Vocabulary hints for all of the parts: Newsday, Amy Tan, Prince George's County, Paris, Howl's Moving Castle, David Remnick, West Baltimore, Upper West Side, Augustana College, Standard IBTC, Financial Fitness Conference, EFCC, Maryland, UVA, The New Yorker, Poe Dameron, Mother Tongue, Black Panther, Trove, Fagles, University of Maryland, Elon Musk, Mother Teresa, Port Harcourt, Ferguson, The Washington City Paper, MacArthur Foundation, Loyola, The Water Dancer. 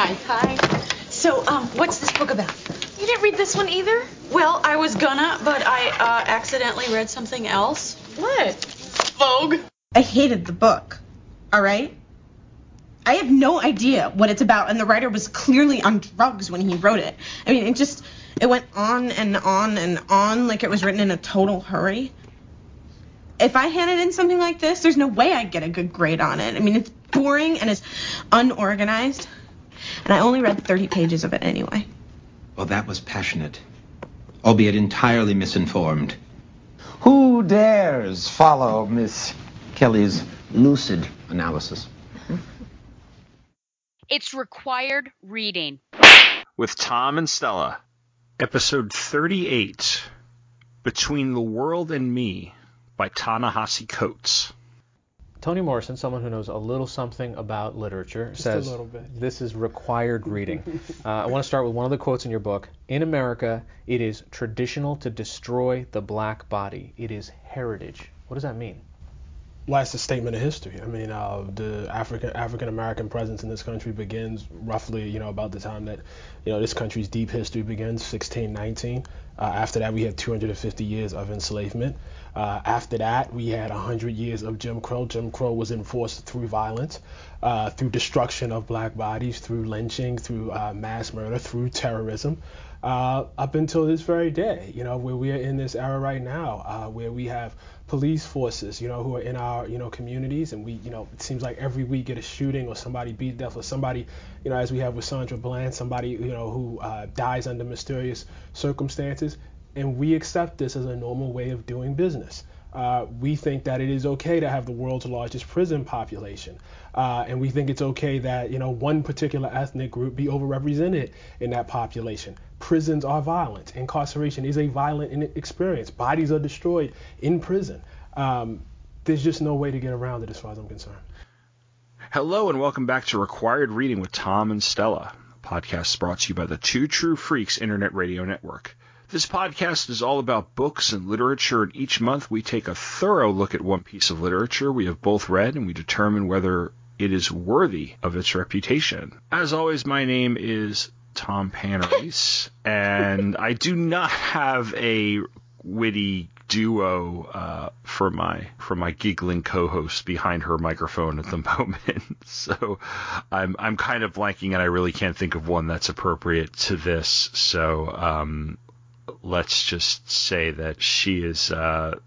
Hi. Hi. So, what's this book about? You didn't read this one either? Well, I was gonna, but I accidentally read something else. What? Vogue. I hated the book, all right? I have no idea what it's about, and the writer was clearly on drugs when he wrote it. I mean, it went on and on and on like it was written in a total hurry. If I handed in something like this, there's no way I'd get a good grade on it. I mean, it's boring and it's unorganized, and I only read 30 pages of it anyway. Well, that was passionate, albeit entirely misinformed. Who dares follow Miss Kelly's lucid analysis? It's required reading. With Tom and Stella, episode 38, Between the World and Me, by Ta-Nehisi Coates. Toni Morrison, someone who knows a little something about literature, says this is required reading. I want to start with one of the quotes in your book. In America, it is traditional to destroy the black body. It is heritage. What does that mean? Well, it's a statement of history. I mean, the African-American presence in this country begins roughly, about the time that, this country's deep history begins, 1619. After that, we had 250 years of enslavement. After that, we had 100 years of Jim Crow. Jim Crow was enforced through violence, through destruction of black bodies, through lynching, through mass murder, through terrorism. Up until this very day, where we are in this era right now, where we have police forces, who are in our, communities, and we, it seems like every week get a shooting or somebody beat death or somebody, as we have with Sandra Bland, somebody, who dies under mysterious circumstances, and we accept this as a normal way of doing business. We think that it is okay to have the world's largest prison population, and we think it's okay that one particular ethnic group be overrepresented in that population. Prisons are violent. Incarceration is a violent experience. Bodies are destroyed in prison. There's just no way to get around it as far as I'm concerned. Hello and welcome back to Required Reading with Tom and Stella, a podcast brought to you by the Two True Freaks Internet Radio Network. This podcast is all about books and literature, and each month we take a thorough look at one piece of literature we have both read, and we determine whether it is worthy of its reputation. As always, my name is Tom Panneries, and I do not have a witty duo for my giggling co-host behind her microphone at the moment. So I'm kind of blanking, and I really can't think of one that's appropriate to this. So let's just say that she is the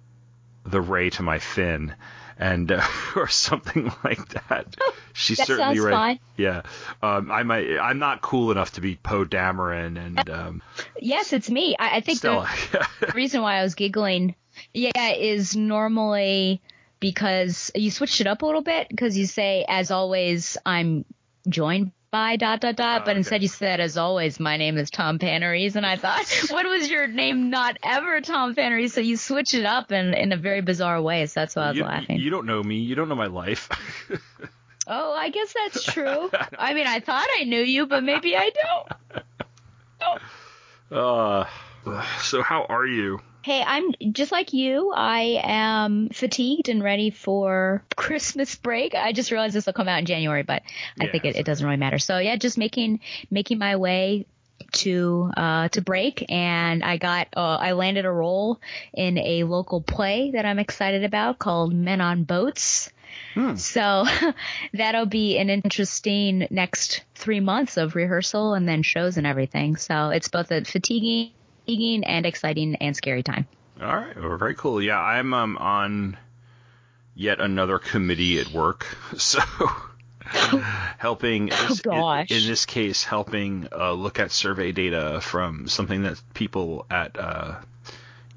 Ray to my Finn, and or something like that. She's that certainly sounds right. Fine. Yeah, I'm not cool enough to be Poe Dameron, and yes, it's me. I think Stella. The reason why I was giggling, is normally because you switched it up a little bit, because you say, as always, I'm joined by ... but okay. Instead you said, as always, my name is Tom Panneries, and I thought, what was your name not ever Tom Panneries? So you switch it up in a very bizarre way, so that's why I was laughing. You don't know me. You don't know my life. Oh, I guess that's true. I mean, I thought I knew you, but maybe I don't. Oh. So how are you? Hey, I'm just like you. I am fatigued and ready for Christmas break. I just realized this will come out in January, but I think it doesn't really matter. So yeah, just making my way to break, and I landed a role in a local play that I'm excited about called Men on Boats. So that'll be an interesting next 3 months of rehearsal and then shows and everything. So it's both a fatiguing and exciting and scary time. All right, well, very cool. Yeah, I'm on yet another committee at work, so helping look at survey data from something that people at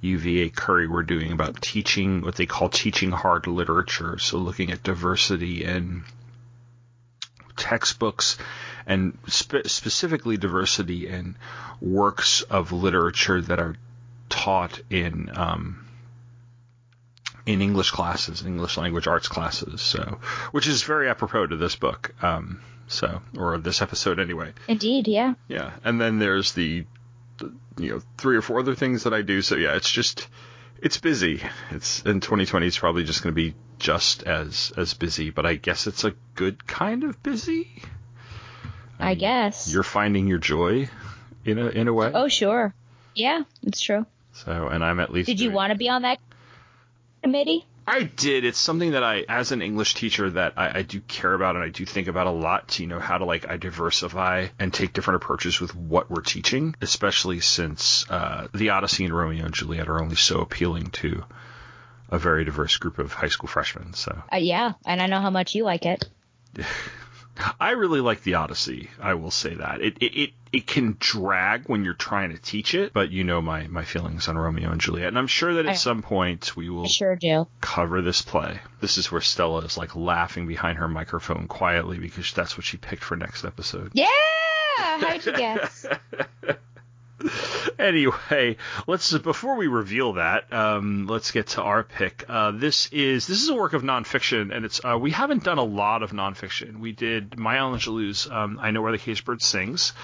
UVA Curry were doing about teaching what they call teaching hard literature, so looking at diversity in textbooks, and specifically diversity in works of literature that are taught in English classes, English language arts classes. So, which is very apropos to this book, or this episode anyway. Indeed, yeah. Yeah, and then there's the 3 or 4 other things that I do. So yeah, it's busy. It's in 2020. It's probably just going to be just as busy, but I guess it's a good kind of busy. I guess. You're finding your joy in a way. Oh, sure. Yeah, it's true. So, and I'm at least. Did you want to be on that committee? I did. It's something that I, as an English teacher, that I do care about, and I do think about a lot, to, you know, how to I diversify and take different approaches with what we're teaching, especially since the Odyssey and Romeo and Juliet are only so appealing to a very diverse group of high school freshmen. So yeah, and I know how much you like it. I really like the Odyssey. I will say that it can drag when you're trying to teach it, but you know my feelings on Romeo and Juliet, and I'm sure that at some point we will cover this play. This is where Stella is laughing behind her microphone quietly because that's what she picked for next episode. Yeah, how'd you guess? Anyway, before we reveal that, let's get to our pick. This is a work of nonfiction, and it's we haven't done a lot of nonfiction. We did Maya Angelou's I Know Where the Caged Bird Sings.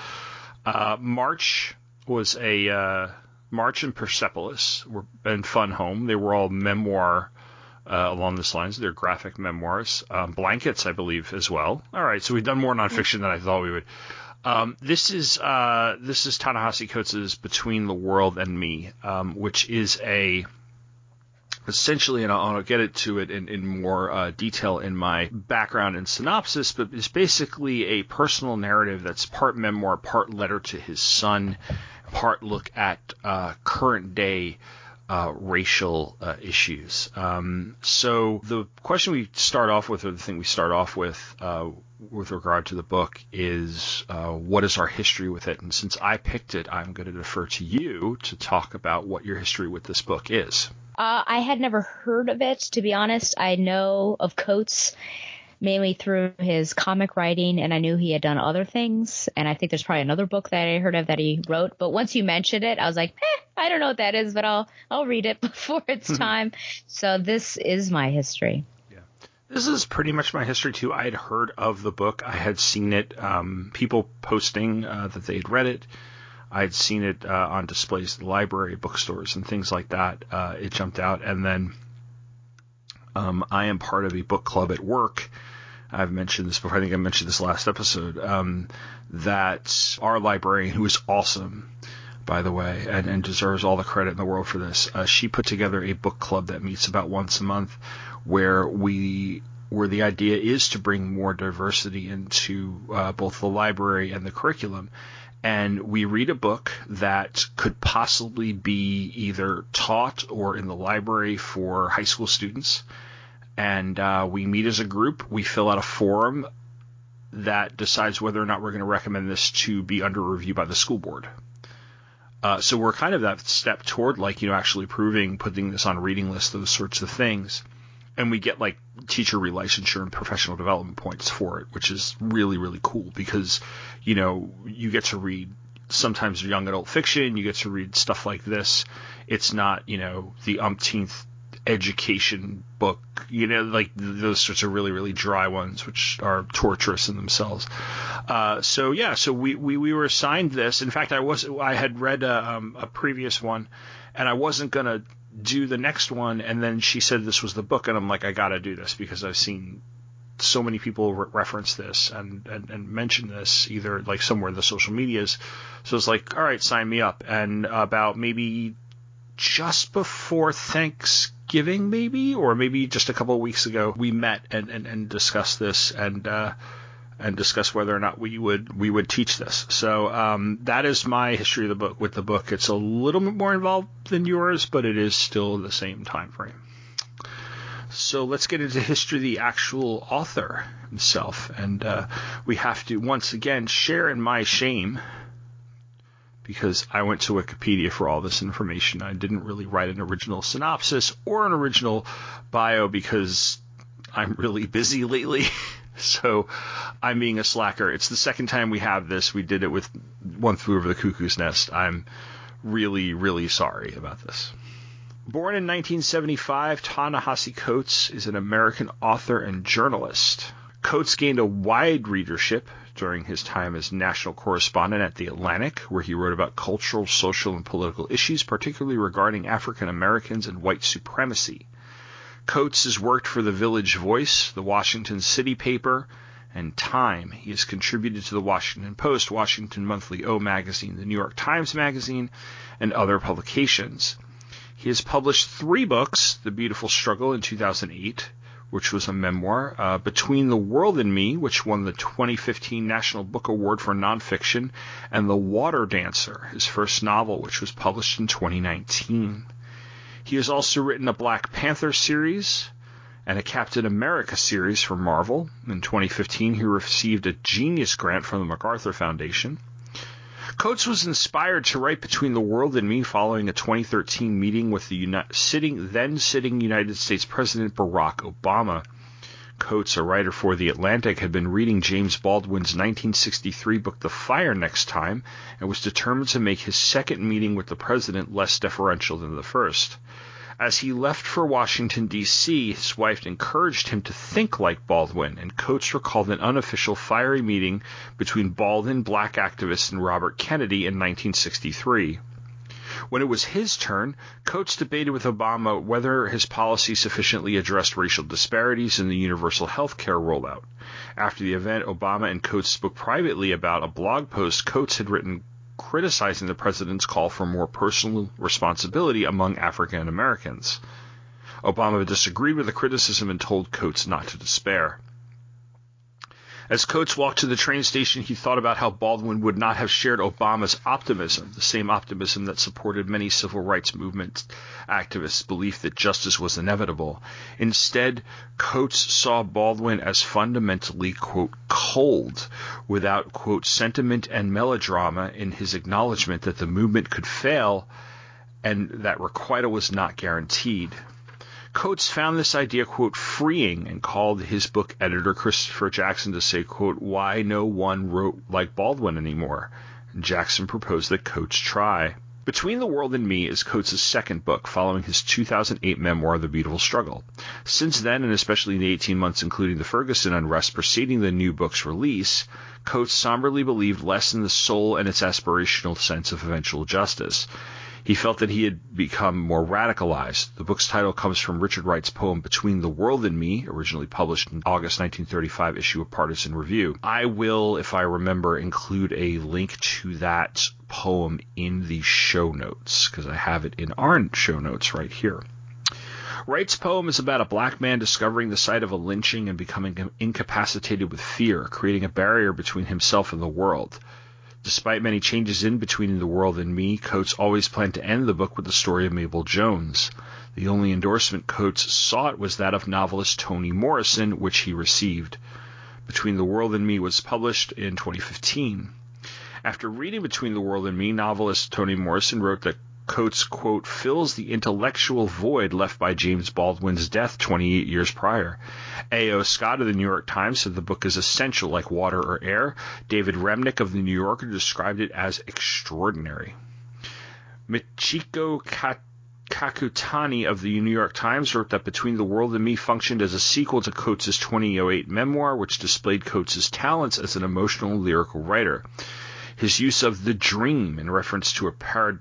March was a March and Persepolis and Fun Home. They were all memoir along these lines. They're graphic memoirs. Blankets, I believe, as well. All right, so we've done more nonfiction than I thought we would. This is Ta-Nehisi Coates' Between the World and Me, which is essentially, and I'll get into it in more detail in my background and synopsis, but it's basically a personal narrative that's part memoir, part letter to his son, part look at current day racial issues. So the question we start off with, or the thing we start off with regard to the book, is what is our history with it? And since I picked it, I'm going to defer to you to talk about what your history with this book is. I had never heard of it, to be honest. I know of Coates mainly through his comic writing, and I knew he had done other things. And I think there's probably another book that I heard of that he wrote. But once you mentioned it, I was like, I don't know what that is, but I'll read it before it's time. So this is my history. Yeah, this is pretty much my history too. I had heard of the book. I had seen it, people posting that they'd read it. I had seen it on displays at the library, bookstores, and things like that. It jumped out. And then I am part of a book club at work. I've mentioned this before. I think I mentioned this last episode, that our librarian, who is awesome, by the way, and deserves all the credit in the world for this, she put together a book club that meets about once a month, where the idea is to bring more diversity into both the library and the curriculum. And we read a book that could possibly be either taught or in the library for high school students. And we meet as a group. We fill out a form that decides whether or not we're going to recommend this to be under review by the school board. So we're kind of that step toward, actually approving, putting this on reading lists, those sorts of things. And we get teacher relicensure and professional development points for it, which is really, really cool because, you get to read sometimes young adult fiction. You get to read stuff like this. It's not, the umpteenth education book, those sorts of really, really dry ones, which are torturous in themselves. So we were assigned this. In fact, I had read a previous one, and I wasn't going to do the next one, and then she said this was the book, and I'm like, I gotta do this because I've seen so many people reference this and mention this either somewhere in the social medias. So it's all right, sign me up. And about maybe just before Thanksgiving, maybe just a couple of weeks ago, we met and discussed this and discuss whether or not we would teach this. So that is my history of the book. With the book, it's a little bit more involved than yours, but it is still the same time frame. So let's get into history of the actual author himself. And we have to, once again, share in my shame because I went to Wikipedia for all this information. I didn't really write an original synopsis or an original bio because I'm really busy lately. So I'm being a slacker. It's the second time we have this. We did it with One Flew Over the Cuckoo's Nest. I'm really, really sorry about this. Born in 1975, Ta-Nehisi Coates is an American author and journalist. Coates gained a wide readership during his time as national correspondent at The Atlantic, where he wrote about cultural, social, and political issues, particularly regarding African Americans and white supremacy. Coates has worked for The Village Voice, The Washington City Paper, and Time. He has contributed to The Washington Post, Washington Monthly, O Magazine, The New York Times Magazine, and other publications. He has published 3 books, The Beautiful Struggle in 2008, which was a memoir, Between the World and Me, which won the 2015 National Book Award for Nonfiction, and The Water Dancer, his first novel, which was published in 2019. He has also written a Black Panther series and a Captain America series for Marvel. In 2015, he received a genius grant from the MacArthur Foundation. Coates was inspired to write Between the World and Me following a 2013 meeting with the then-sitting United States President Barack Obama. Coates, a writer for The Atlantic, had been reading James Baldwin's 1963 book The Fire Next Time and was determined to make his second meeting with the president less deferential than the first. As he left for Washington, D.C., his wife encouraged him to think like Baldwin, and Coates recalled an unofficial fiery meeting between Baldwin, black activists, and Robert Kennedy in 1963. When it was his turn, Coates debated with Obama whether his policy sufficiently addressed racial disparities in the universal health care rollout. After the event, Obama and Coates spoke privately about a blog post Coates had written criticizing the president's call for more personal responsibility among African Americans. Obama disagreed with the criticism and told Coates not to despair. As Coates walked to the train station, he thought about how Baldwin would not have shared Obama's optimism, the same optimism that supported many civil rights movement activists' belief that justice was inevitable. Instead, Coates saw Baldwin as fundamentally, quote, cold, without, quote, sentiment and melodrama in his acknowledgement that the movement could fail and that requital was not guaranteed. Coates found this idea, quote, freeing, and called his book editor Christopher Jackson to say, quote, why no one wrote like Baldwin anymore. And Jackson proposed that Coates try. Between the World and Me is Coates' second book, following his 2008 memoir, The Beautiful Struggle. Since then, and especially in the 18 months including the Ferguson unrest preceding the new book's release, Coates somberly believed less in the soul and its aspirational sense of eventual justice. He felt that he had become more radicalized. The book's title comes from Richard Wright's poem Between the World and Me, originally published in August 1935 issue of Partisan Review. I will, if I remember, include a link to that poem in the show notes, because I have it in our show notes right here. Wright's poem is about a black man discovering the site of a lynching and becoming incapacitated with fear, creating a barrier between himself and the world. Despite many changes in Between the World and Me, Coates always planned to end the book with the story of Mabel Jones. The only endorsement Coates sought was that of novelist Toni Morrison, which he received. Between the World and Me was published in 2015. After reading Between the World and Me, novelist Toni Morrison wrote that Coates, quote, fills the intellectual void left by James Baldwin's death 28 years prior. A.O. Scott of the New York Times said the book is essential, like water or air. David Remnick of the New Yorker described it as extraordinary. Michiko Kakutani of the New York Times wrote that Between the World and Me functioned as a sequel to Coates' 2008 memoir, which displayed Coates' talents as an emotional lyrical writer. His use of the dream in reference to a paradisial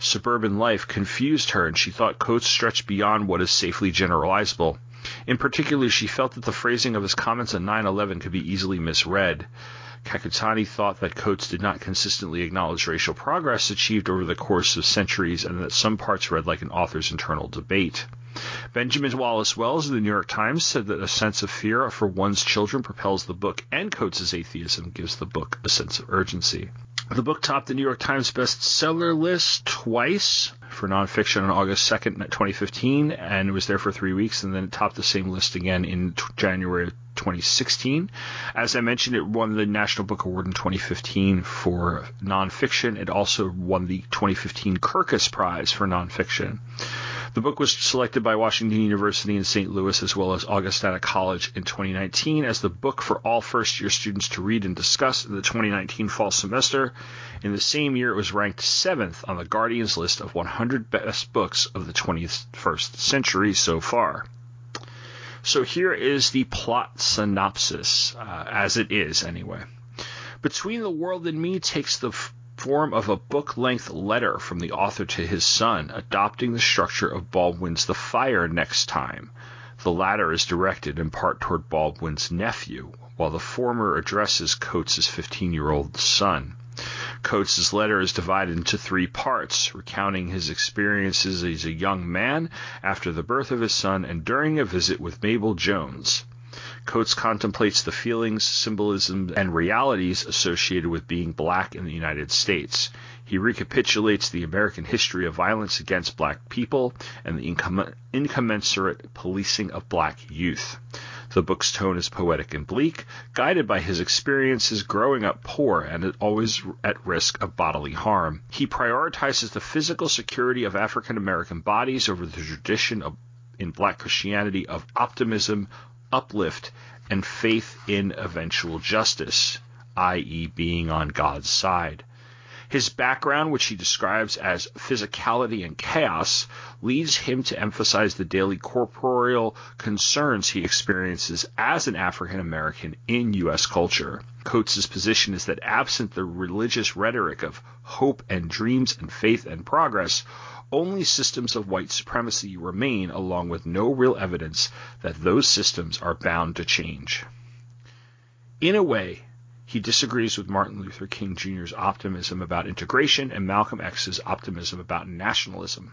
suburban life confused her, and she thought Coates stretched beyond what is safely generalizable. In particular, she felt that the phrasing of his comments on 9/11 could be easily misread. Kakutani thought that Coates did not consistently acknowledge racial progress achieved over the course of centuries, and that some parts read like an author's internal debate. Benjamin Wallace Wells of the New York Times said that a sense of fear for one's children propels the book, and Coates' atheism gives the book a sense of urgency. The book topped the New York Times bestseller list twice for nonfiction on August 2nd, 2015, and was there for 3 weeks, and then it topped the same list again in January 2016. As I mentioned, it won the National Book Award in 2015 for nonfiction. It also won the 2015 Kirkus Prize for nonfiction. The book was selected by Washington University in St. Louis as well as Augustana College in 2019 as the book for all first-year students to read and discuss in the 2019 fall semester. In the same year, it was ranked 7th on the Guardian's list of 100 best books of the 21st century so far. So here is the plot synopsis, as it is anyway. Between the World and Me takes the form of a book-length letter from the author to his son, adopting the structure of Baldwin's The Fire Next Time. The latter is directed in part toward Baldwin's nephew, while the former addresses Coates' 15-year-old son. Coates' letter is divided into three parts, recounting his experiences as a young man after the birth of his son and during a visit with Mabel Jones. Coates contemplates the feelings, symbolism, and realities associated with being black in the United States. He recapitulates the American history of violence against black people and the incommensurate policing of black youth. The book's tone is poetic and bleak, guided by his experiences growing up poor and always at risk of bodily harm. He prioritizes the physical security of African American bodies over the tradition in black Christianity of optimism, uplift, and faith in eventual justice, i.e. being on God's side. His background, which he describes as physicality and chaos, leads him to emphasize the daily corporeal concerns he experiences as an African American in U.S. culture. Coates' position is that absent the religious rhetoric of hope and dreams and faith and progress, only systems of white supremacy remain, along with no real evidence that those systems are bound to change. In a way, he disagrees with Martin Luther King Jr.'s optimism about integration and Malcolm X's optimism about nationalism.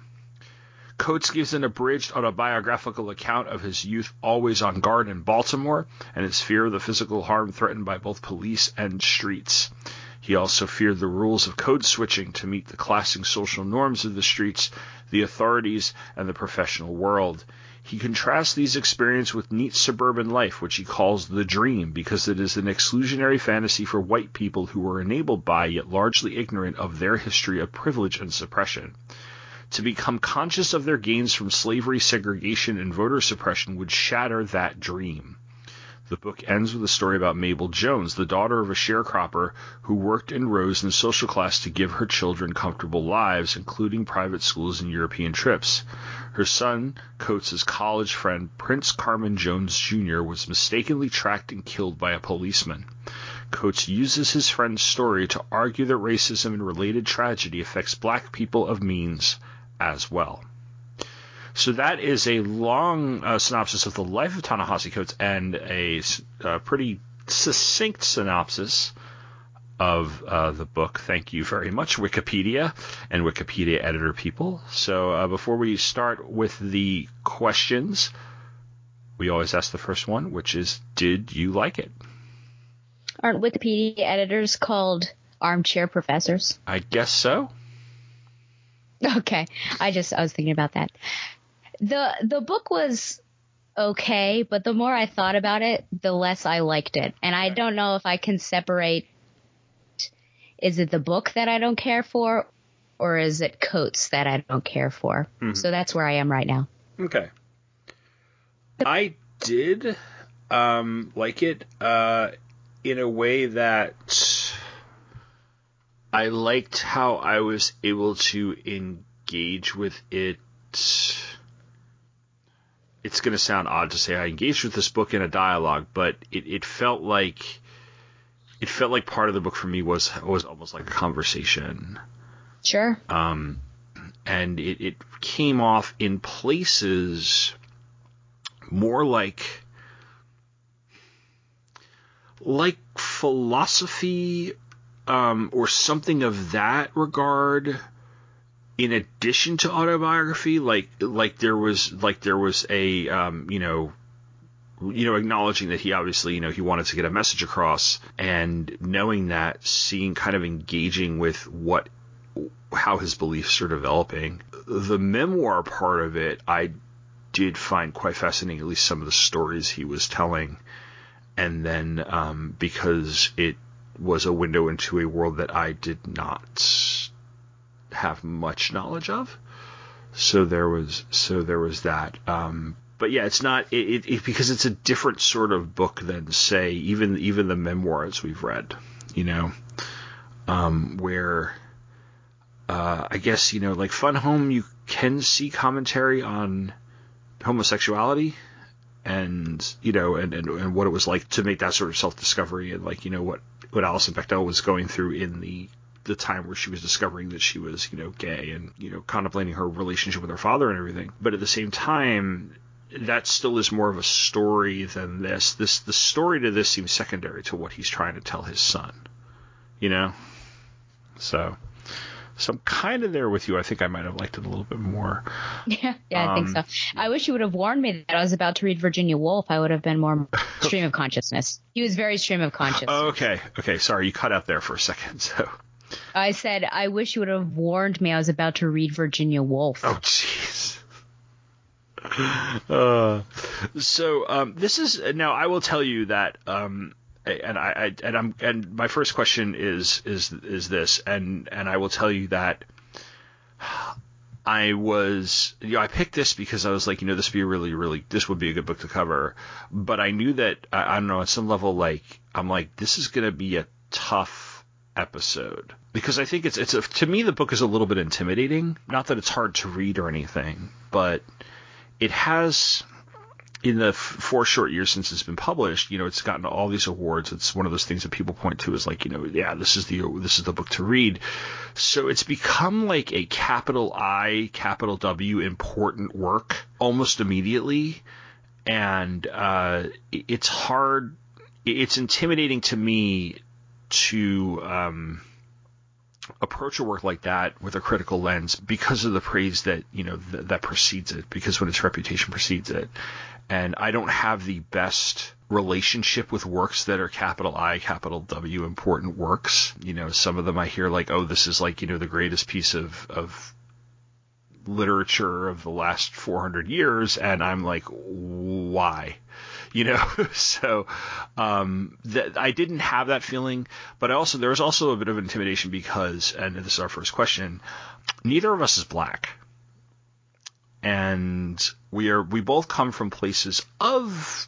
Coates gives an abridged autobiographical account of his youth always on guard in Baltimore and his fear of the physical harm threatened by both police and streets. He also feared the rules of code switching to meet the classic social norms of the streets, the authorities, and the professional world. He contrasts these experiences with neat suburban life, which he calls the dream, because it is an exclusionary fantasy for white people who were enabled by, yet largely ignorant of, their history of privilege and suppression. To become conscious of their gains from slavery, segregation, and voter suppression would shatter that dream. The book ends with a story about Mabel Jones, the daughter of a sharecropper who worked and rose in social class to give her children comfortable lives, including private schools and European trips. Her son, Coates' college friend, Prince Carmen Jones, Jr., was mistakenly tracked and killed by a policeman. Coates uses his friend's story to argue that racism and related tragedy affects black people of means as well. So that is a long synopsis of the life of Ta-Nehisi Coates and a pretty succinct synopsis of the book. Thank you very much, Wikipedia and Wikipedia editor people. So before we start with the questions, we always ask the first one, which is, did you like it? Aren't Wikipedia editors called armchair professors? I guess so. Okay. I was thinking about that. The book was okay, but the more I thought about it, the less I liked it. And I don't know if I can separate, is it the book that I don't care for, or is it Coates that I don't care for? Mm-hmm. So that's where I am right now. Okay. I did like it in a way that I liked how I was able to engage with it. It's going to sound odd to say I engaged with this book in a dialogue, but it felt like part of the book for me was almost like a conversation. Sure. And it came off in places more like philosophy or something of that regard. In addition to autobiography, like there was a acknowledging that he obviously he wanted to get a message across, and knowing that, seeing, kind of engaging with how his beliefs are developing. The memoir part of it I did find quite fascinating, at least some of the stories he was telling, and then because it was a window into a world that I did not have much knowledge of, so there was that. But yeah, it's not it because it's a different sort of book than, say, even the memoirs we've read, where I guess like Fun Home, you can see commentary on homosexuality and and what it was like to make that sort of self-discovery, and what Alison Bechdel was going through in the time where she was discovering that she was, gay, and, contemplating her relationship with her father and everything. But at the same time, that still is more of a story than this. The story to this seems secondary to what he's trying to tell his son, you know? So I'm kind of there with you. I think I might have liked it a little bit more. Yeah, I think so. I wish you would have warned me that I was about to read Virginia Woolf. I would have been more stream of consciousness. He was very stream of consciousness. Okay. Sorry, you cut out there for a second. So I said, I wish you would have warned me I was about to read Virginia Woolf. Oh, jeez. This is now. I will tell you that. And my first question is this, and I will tell you that I picked this because I was like, this would be this would be a good book to cover, but I knew that I don't know, at some level, like I'm like, this is gonna be a tough episode because I think it's to me the book is a little bit intimidating. Not that it's hard to read or anything, but it has. In the four short years since it's been published, it's gotten all these awards. It's one of those things that people point to as like, this is the book to read. So it's become like a capital I, capital W important work almost immediately. And it's hard. It's intimidating to me to approach a work like that with a critical lens because of the praise that, that precedes it, because when its reputation precedes it. And I don't have the best relationship with works that are capital I, capital W important works. Some of them I hear like, oh, this is like, the greatest piece of literature of the last 400 years. And I'm like, why? I didn't have that feeling. But there was also a bit of intimidation because, and this is our first question, neither of us is black. And we both come from places of,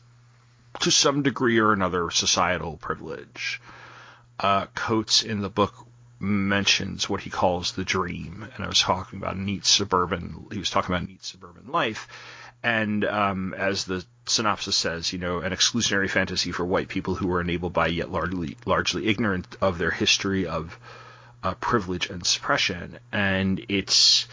to some degree or another, societal privilege. Coates in the book mentions what he calls the dream, and I was talking about neat suburban life, and as the synopsis says, an exclusionary fantasy for white people who were enabled by yet largely ignorant of their history of privilege and suppression, and it's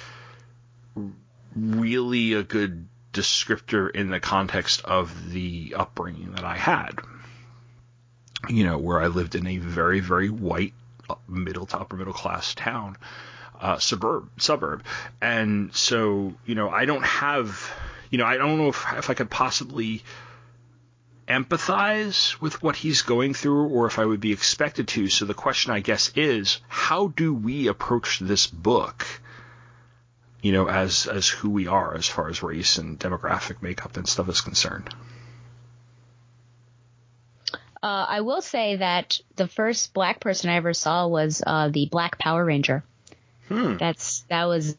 really a good descriptor in the context of the upbringing that I had, where I lived in a very, very white middle to upper middle class town, suburb. And so, I don't have, I don't know if I could possibly empathize with what he's going through or if I would be expected to. So the question, I guess, is how do we approach this book? As who we are as far as race and demographic makeup and stuff is concerned. I will say that the first black person I ever saw was the Black Power Ranger. That was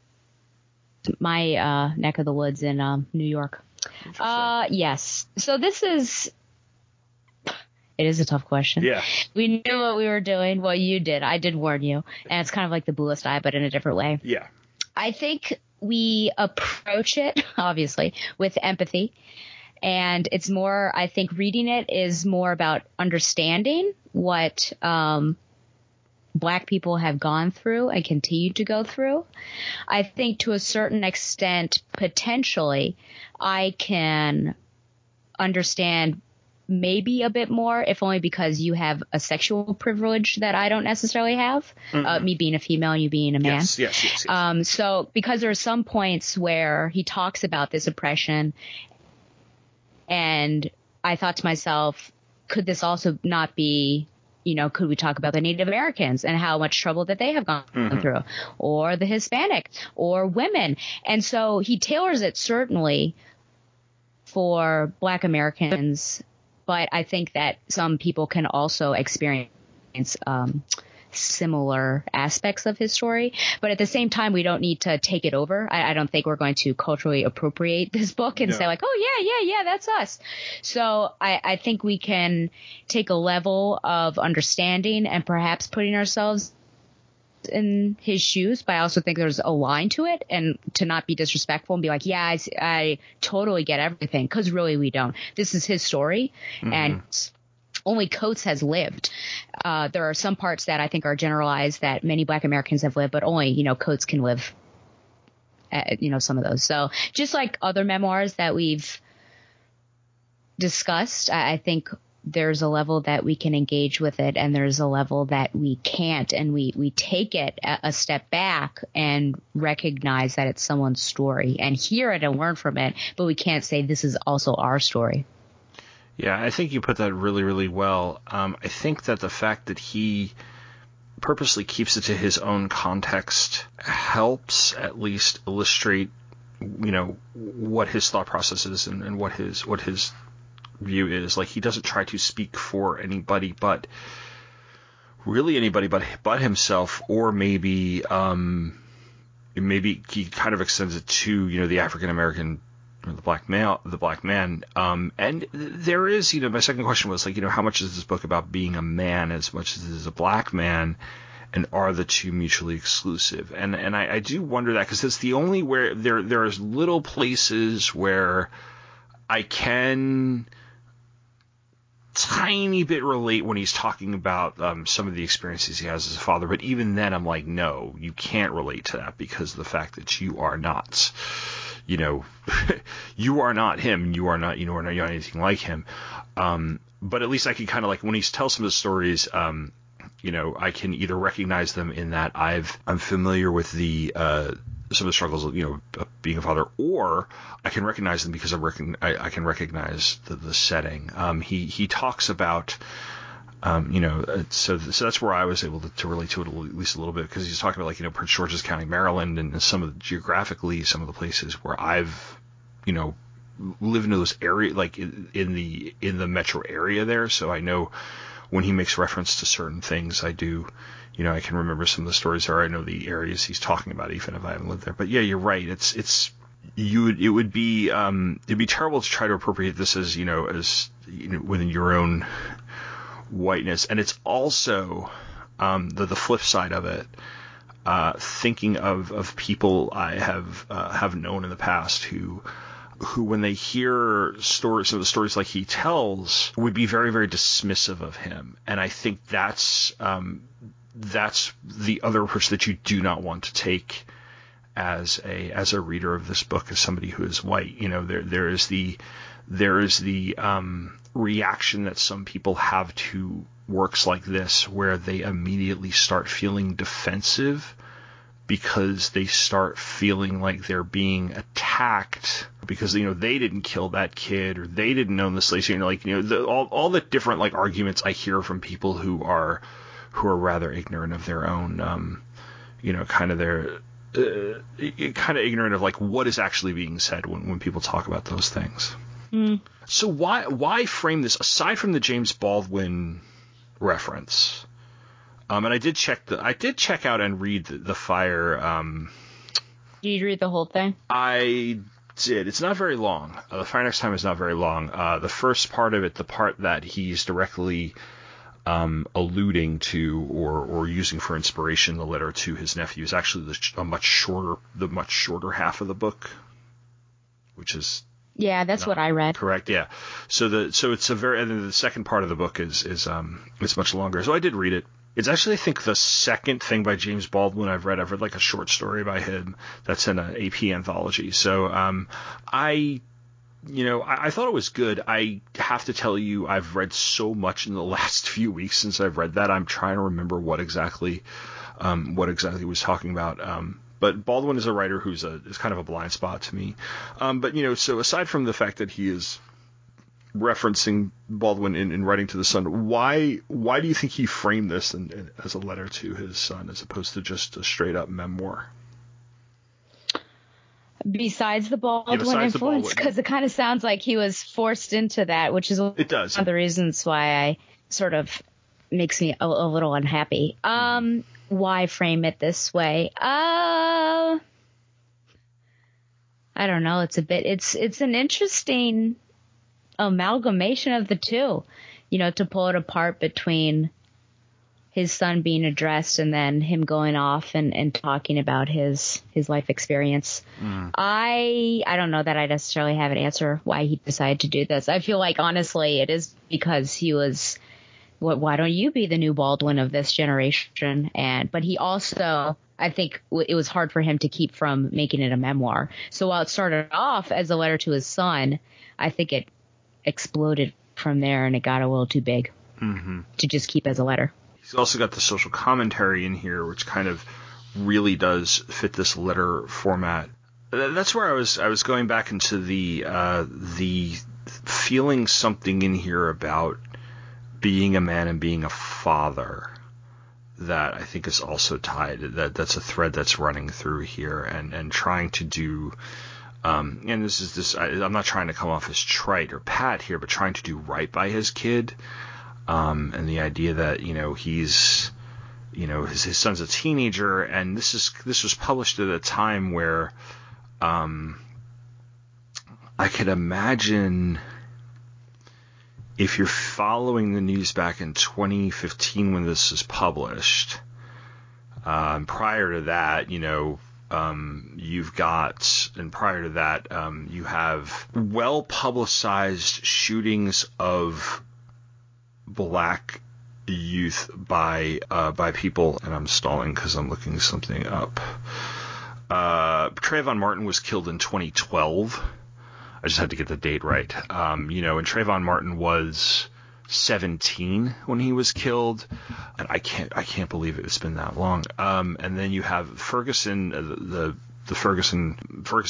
my neck of the woods in New York. Yes. So it is a tough question. Yeah. We knew what we were doing. Well, you did. I did warn you. And it's kind of like the Bluest Eye, but in a different way. Yeah. I think we approach it, obviously, with empathy, and it's more, I think reading it is more about understanding what black people have gone through and continue to go through. I think to a certain extent, potentially, I can understand maybe a bit more, if only because you have a sexual privilege that I don't necessarily have, me being a female and you being a man. Yes. So because there are some points where he talks about this oppression, and I thought to myself, could this also not be, could we talk about the Native Americans and how much trouble that they have gone through, or the Hispanic or women? And so he tailors it certainly for black Americans, but I think that some people can also experience similar aspects of his story. But at the same time, we don't need to take it over. I don't think we're going to culturally appropriate this book and say like, oh, yeah, that's us. So I think we can take a level of understanding and perhaps putting ourselves in his shoes, but I also think there's a line to it, and to not be disrespectful and be like, I totally get everything, because really we don't. This is his story, and only Coates has lived. There are some parts that I think are generalized that many black Americans have lived, but only Coates can live at, some of those. So just like other memoirs that we've discussed. I think there's a level that we can engage with it, and there's a level that we can't, and we take it a step back and recognize that it's someone's story and hear it and learn from it, but we can't say this is also our story. Yeah, I think you put that really, really well. I think that the fact that he purposely keeps it to his own context helps at least illustrate, you know, what his thought process is and what his view is. Like, he doesn't try to speak for anybody but himself, or maybe he kind of extends it to, you know, the African American, the black man. And there is, you know, my second question was like, you know, how much is this book about being a man as much as it is a black man, and are the two mutually exclusive? And I do wonder that, because it's the only where there's little places where I can tiny bit relate when he's talking about some of the experiences he has as a father. But even then, I'm like, no, you can't relate to that because of the fact that you are not, you know, you are not him. You are not anything like him. But at least I can kind of, like, when he tells some of the stories, you know, I can either recognize them in that I'm familiar with the some of the struggles of, you know, of being a father, or I can recognize them because I can recognize the setting. He talks about, you know, so that's where I was able to relate to it at least a little bit, because he's talking about, like, you know, Prince George's County, Maryland, and geographically some of the places where I've, you know, lived in those areas, like in the metro area there. So I know when he makes reference to certain things, I do, you know, I can remember some of the stories, or I know the areas he's talking about, even if I haven't lived there. But yeah, you're right. It'd be terrible to try to appropriate this as within your own whiteness. And it's also the flip side of it. Thinking of people I have known in the past who, when they hear stories, some of the stories like he tells, would be very, very dismissive of him. And I think that's the other approach that you do not want to take as a reader of this book, as somebody who is white. You know, there is the reaction that some people have to works like this, where they immediately start feeling defensive, because they start feeling like they're being attacked because, you know, they didn't kill that kid, or they didn't own this place. You know, like, you know, all the different, like, arguments I hear from people who are rather ignorant of their own, you know, kind of their, kind of ignorant of, like, what is actually being said when people talk about those things. Mm. So why frame this, aside from the James Baldwin reference? And I did check out and read the Fire. Did you read the whole thing? I did. It's not very long. The Fire Next Time is not very long. The first part of it, the part that he's directly alluding to or using for inspiration, the letter to his nephew, is actually the much shorter half of the book, which is. Yeah, that's what I read. Correct. Yeah. So it's a very, and the second part of the book is it's much longer. So I did read it. It's actually, I think, the second thing by James Baldwin I've read. I've read, like, a short story by him that's in an AP anthology. So I thought it was good. I have to tell you, I've read so much in the last few weeks since I've read that. I'm trying to remember what exactly he was talking about. But Baldwin is a writer who's kind of a blind spot to me. But, you know, so aside from the fact that he is referencing Baldwin in writing to the son, why do you think he framed this in as a letter to his son as opposed to just a straight up memoir? Besides the Baldwin influence, because it kind of sounds like he was forced into that, which is one of the reasons why I sort of makes me a little unhappy. Why frame it this way? I don't know. It's an interesting amalgamation of the two, you know, to pull it apart between his son being addressed and then him going off and talking about his life experience. Mm. I don't know that I necessarily have an answer why he decided to do this. I feel like, honestly, it is because he was, why don't you be the new Baldwin of this generation? But he also, I think it was hard for him to keep from making it a memoir. So while it started off as a letter to his son, I think it exploded from there, and it got a little too big to just keep as a letter. He's also got the social commentary in here, which kind of really does fit this letter format. That's where I was going back into the feeling something in here about being a man and being a father that I think is also tied. That's a thread that's running through here, and trying to do. And this is this. I'm not trying to come off as trite or pat here, but trying to do right by his kid, and the idea that he's, his son's a teenager, and this was published at a time where, I could imagine if you're following the news back in 2015 when this is published, prior to that, you have well-publicized shootings of black youth by people. And I'm stalling because I'm looking something up. Trayvon Martin was killed in 2012. I just had to get the date right. And Trayvon Martin was 17 when he was killed, and I can't believe it's been that long. And then you have Ferguson, the Ferguson,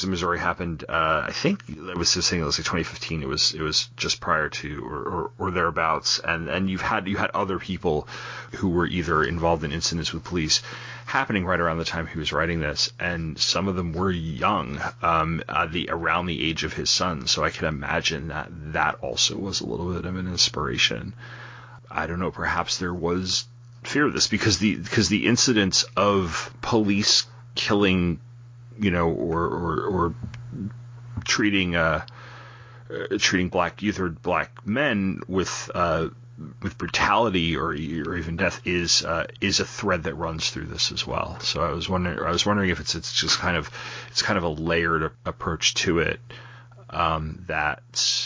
Missouri happened. I think it was this thing. It was like 2015. It was just prior to or thereabouts. And you had other people who were either involved in incidents with police happening right around the time he was writing this, and some of them were young, around the age of his son. So I can imagine that also was a little bit of an inspiration. I don't know. Perhaps there was fear of this because the incidents of police killing, or treating black youth or black men with brutality or even death is a thread that runs through this as well. So I was wondering if it's just kind of a layered approach to it, that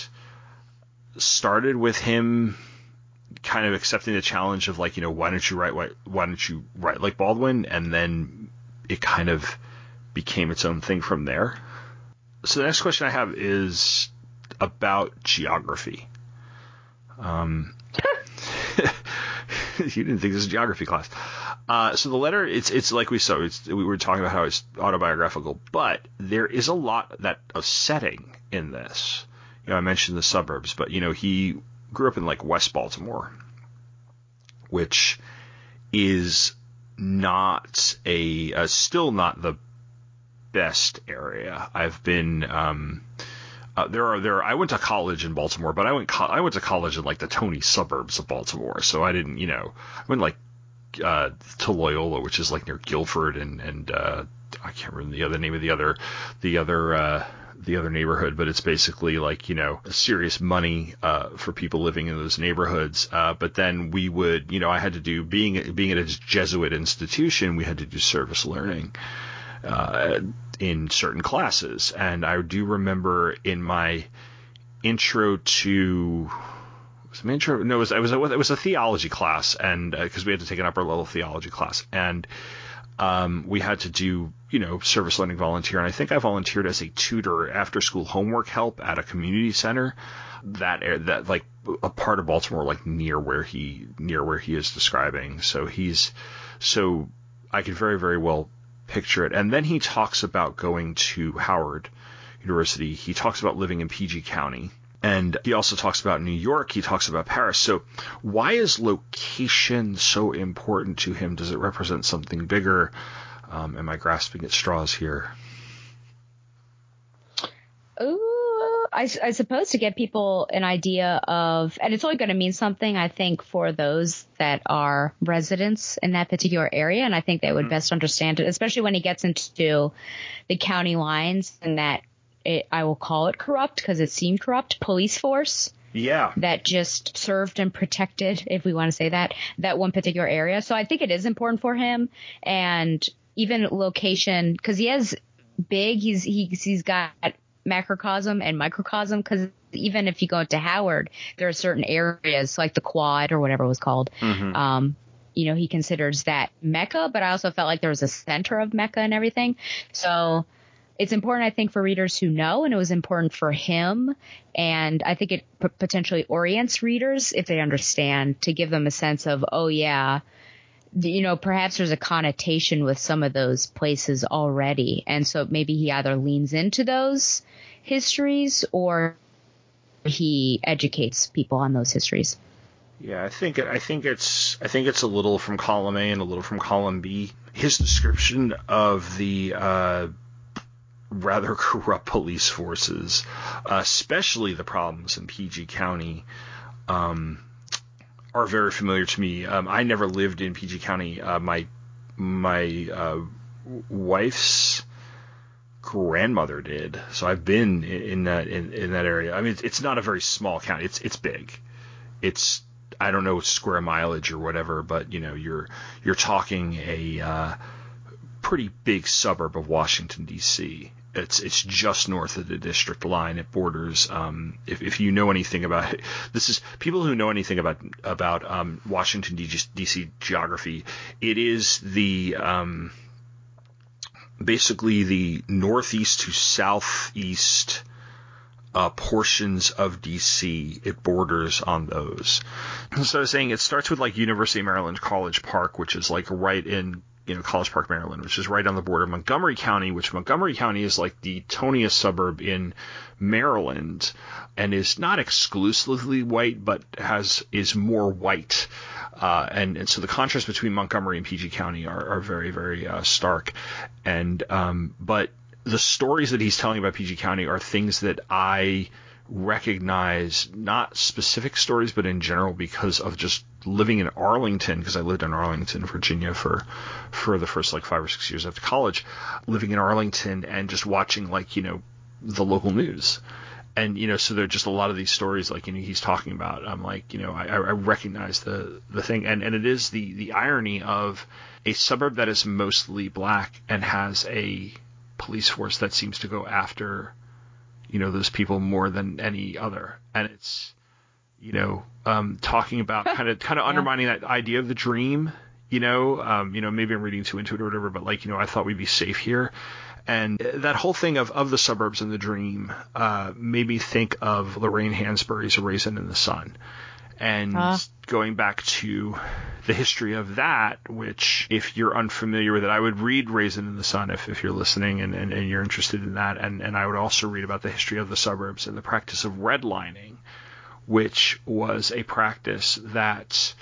started with him kind of accepting the challenge of why don't you write like Baldwin, and then it kind of became its own thing from there. So the next question I have is about geography. You didn't think this was a geography class. So the letter, it's like we were talking about how it's autobiographical, but there is a lot of setting in this. I mentioned the suburbs, but he grew up in like West Baltimore, which is not still not the best area. I've been. I went to college in Baltimore, but I went to college in like the Tony suburbs of Baltimore. So I didn't, I went like to Loyola, which is like near Guilford, and I can't remember the other name of the other neighborhood, but it's basically like serious money for people living in those neighborhoods. But then we would, I had to do being at a Jesuit institution, we had to do service learning in certain classes. And I do remember in my it was a theology class, and because we had to take an upper level theology class, and we had to do service learning volunteer, and I think I volunteered as a tutor after school homework help at a community center that like a part of Baltimore like near where he is describing. So I could very, very well picture it. And then he talks about going to Howard University. He talks about living in PG County. And he also talks about New York. He talks about Paris. So why is location so important to him? Does it represent something bigger? Am I grasping at straws here? Ooh, I suppose to get people an idea of, and it's only going to mean something, I think, for those that are residents in that particular area. And I think they would best understand it, especially when he gets into the county lines and that I will call it corrupt because it seemed corrupt police force. Yeah. That just served and protected, if we want to say that one particular area. So I think it is important for him, and even location, because he's got macrocosm and microcosm, because even if you go to Howard, there are certain areas like the Quad or whatever it was called. He considers that Mecca, but I also felt like there was a center of Mecca and everything. So It's important, I think, for readers who know, and it was important for him. And I think it potentially orients readers, if they understand, to give them a sense of, oh, yeah, you know, perhaps there's a connotation with some of those places already. And so maybe he either leans into those histories or he educates people on those histories. Yeah, I think it's a little from column A and a little from column B. His description of the rather corrupt police forces, especially the problems in PG County, are very familiar to me. I never lived in PG County. My wife's grandmother did, so I've been in that area. I mean, it's not a very small county. It's big. It's, I don't know, square mileage or whatever, but you know, you're talking a pretty big suburb of Washington, D.C. It's just north of the district line. It borders, if you know anything about it, this is people who know anything about Washington, D.C. geography. It is the basically the northeast to southeast portions of D.C. It borders on those. So I was saying it starts with like University of Maryland, College Park, which is like right in, you know, College Park, Maryland, which is right on the border of Montgomery County, which Montgomery County is like the toniest suburb in Maryland and is not exclusively white, but is more white. And so the contrast between Montgomery and PG County are very, very stark. And but the stories that he's telling about PG County are things that I recognize, not specific stories, but in general, because of just living in Arlington, because I lived in Arlington, Virginia for the first like 5 or 6 years after college, living in Arlington and just watching like, you know, the local news. And, you know, so there are just a lot of these stories like, you know, he's talking about. I'm like, you know, I recognize the thing. And it is the irony of a suburb that is mostly black and has a police force that seems to go after, you know, those people more than any other. And it's, you know, talking about kind of yeah, undermining that idea of the dream, you know, maybe I'm reading too into it or whatever, but like, you know, I thought we'd be safe here. And that whole thing of the suburbs and the dream made me think of Lorraine Hansberry's Raisin in the Sun. And going back to the history of that, which if you're unfamiliar with it, I would read Raisin in the Sun if you're listening and you're interested in that. And I would also read about the history of the suburbs and the practice of redlining, which was a practice that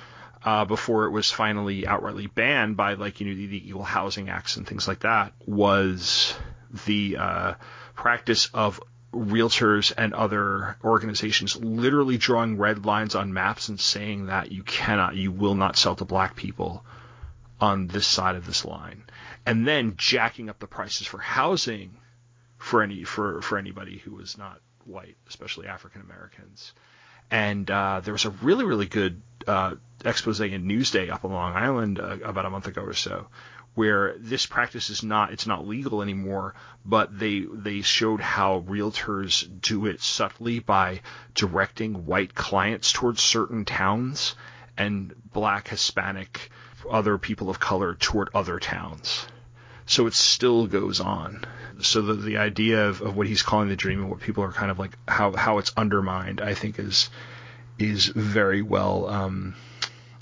before it was finally outrightly banned by like, you know, the Equal Housing Acts and things like that, was the practice of realtors and other organizations literally drawing red lines on maps and saying that you will not sell to black people on this side of this line, and then jacking up the prices for housing for anybody who was not white, especially African Americans. And there was a really, really good expose in Newsday up on Long Island about a month ago or so, where this practice is not legal anymore, but they showed how realtors do it subtly by directing white clients towards certain towns and black, Hispanic, other people of color toward other towns. So it still goes on. So the idea of what he's calling the dream and what people are kind of like how it's undermined, I think is very well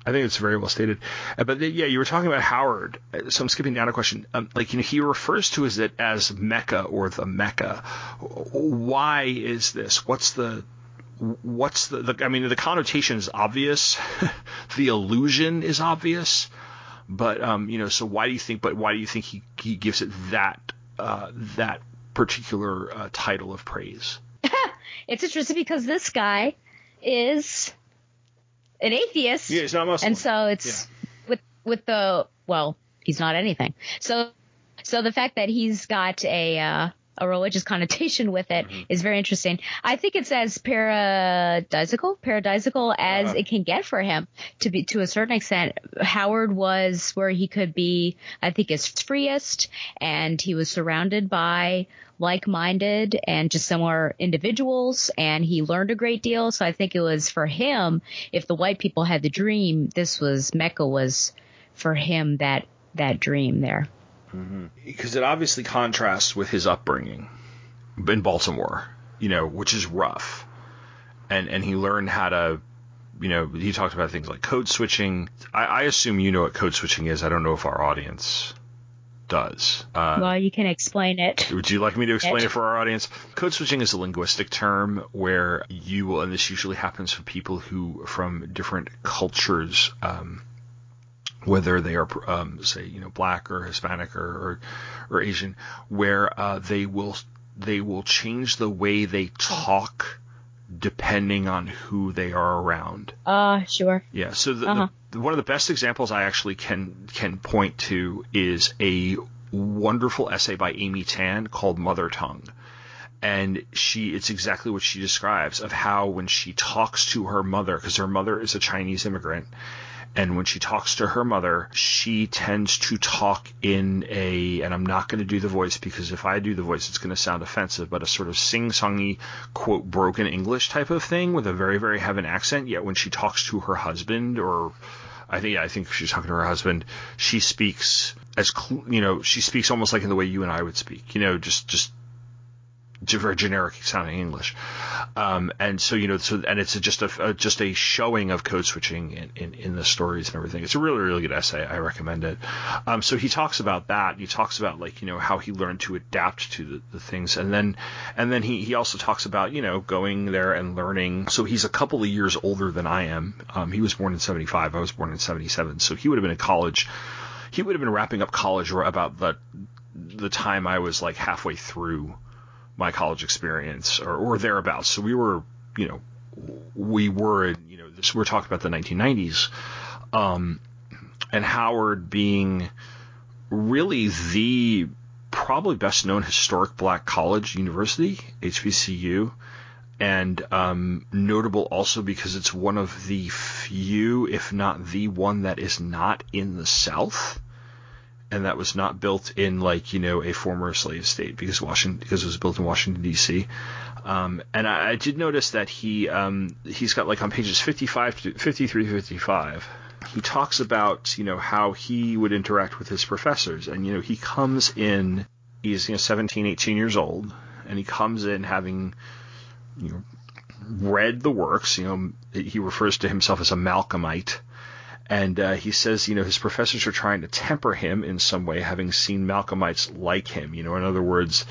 I think it's very well stated. But yeah, you were talking about Howard, so I'm skipping down a question. Like, you know, he refers to it as Mecca or the Mecca. Why is this? What's the I mean, the connotation is obvious, the allusion is obvious, but you know, so why do you think he gives it that particular title of praise? It's interesting because this guy is an atheist. Yeah, he's not Muslim. And so it's with the, well, he's not anything. So the fact that he's got a religious connotation with it is very interesting. I think it's as paradisical as it can get for him to a certain extent. Howard was where he could be, I think, his freest, and he was surrounded by like-minded and just similar individuals, and he learned a great deal. So I think it was for him, if the white people had the dream, Mecca was for him that dream there. because it obviously contrasts with his upbringing in Baltimore, you know, which is rough. And he learned how to, you know, he talked about things like code switching. I assume you know what code switching is. I don't know if our audience does. Well, you can explain it. Would you like me to explain it for our audience? Code switching is a linguistic term where you will, and this usually happens for people who from different cultures, whether they are, say, you know, black or Hispanic or Asian, where they will change the way they talk depending on who they are around. Sure. Yeah. So the one of the best examples I actually can point to is a wonderful essay by Amy Tan called Mother Tongue. And it's exactly what she describes of how when she talks to her mother, because her mother is a Chinese immigrant, and when she talks to her mother, she tends to talk in and I'm not going to do the voice because if I do the voice, it's going to sound offensive, but a sort of sing-songy, quote, broken English type of thing with a very, very heavy accent. Yet when she talks to her husband, or I think she's talking to her husband, she speaks she speaks almost like in the way you and I would speak, you know, just very generic sounding English, and so and it's just a showing of code switching in the stories and everything. It's a really, really good essay. I recommend it. So he talks about that. He talks about how he learned to adapt to the things, and then he also talks about going there and learning. So he's a couple of years older than I am. He was born in 1975. I was born in 1977. So he would have been in college. He would have been wrapping up college or about the time I was like halfway through my college experience or thereabouts. So we're talking about the 1990s, and Howard being really the probably best known historic black college university, HBCU, and notable also because it's one of the few, if not the one, that is not in the South. And that was not built in a former slave state because it was built in Washington, D.C. And I did notice that he's got on pages 53 to 55, he talks about how he would interact with his professors, and he comes in, he's 17, 18 years old, and he comes in having read the works. He refers to himself as a Malcolmite. And he says, his professors are trying to temper him in some way, having seen Malcolmites like him. In other words,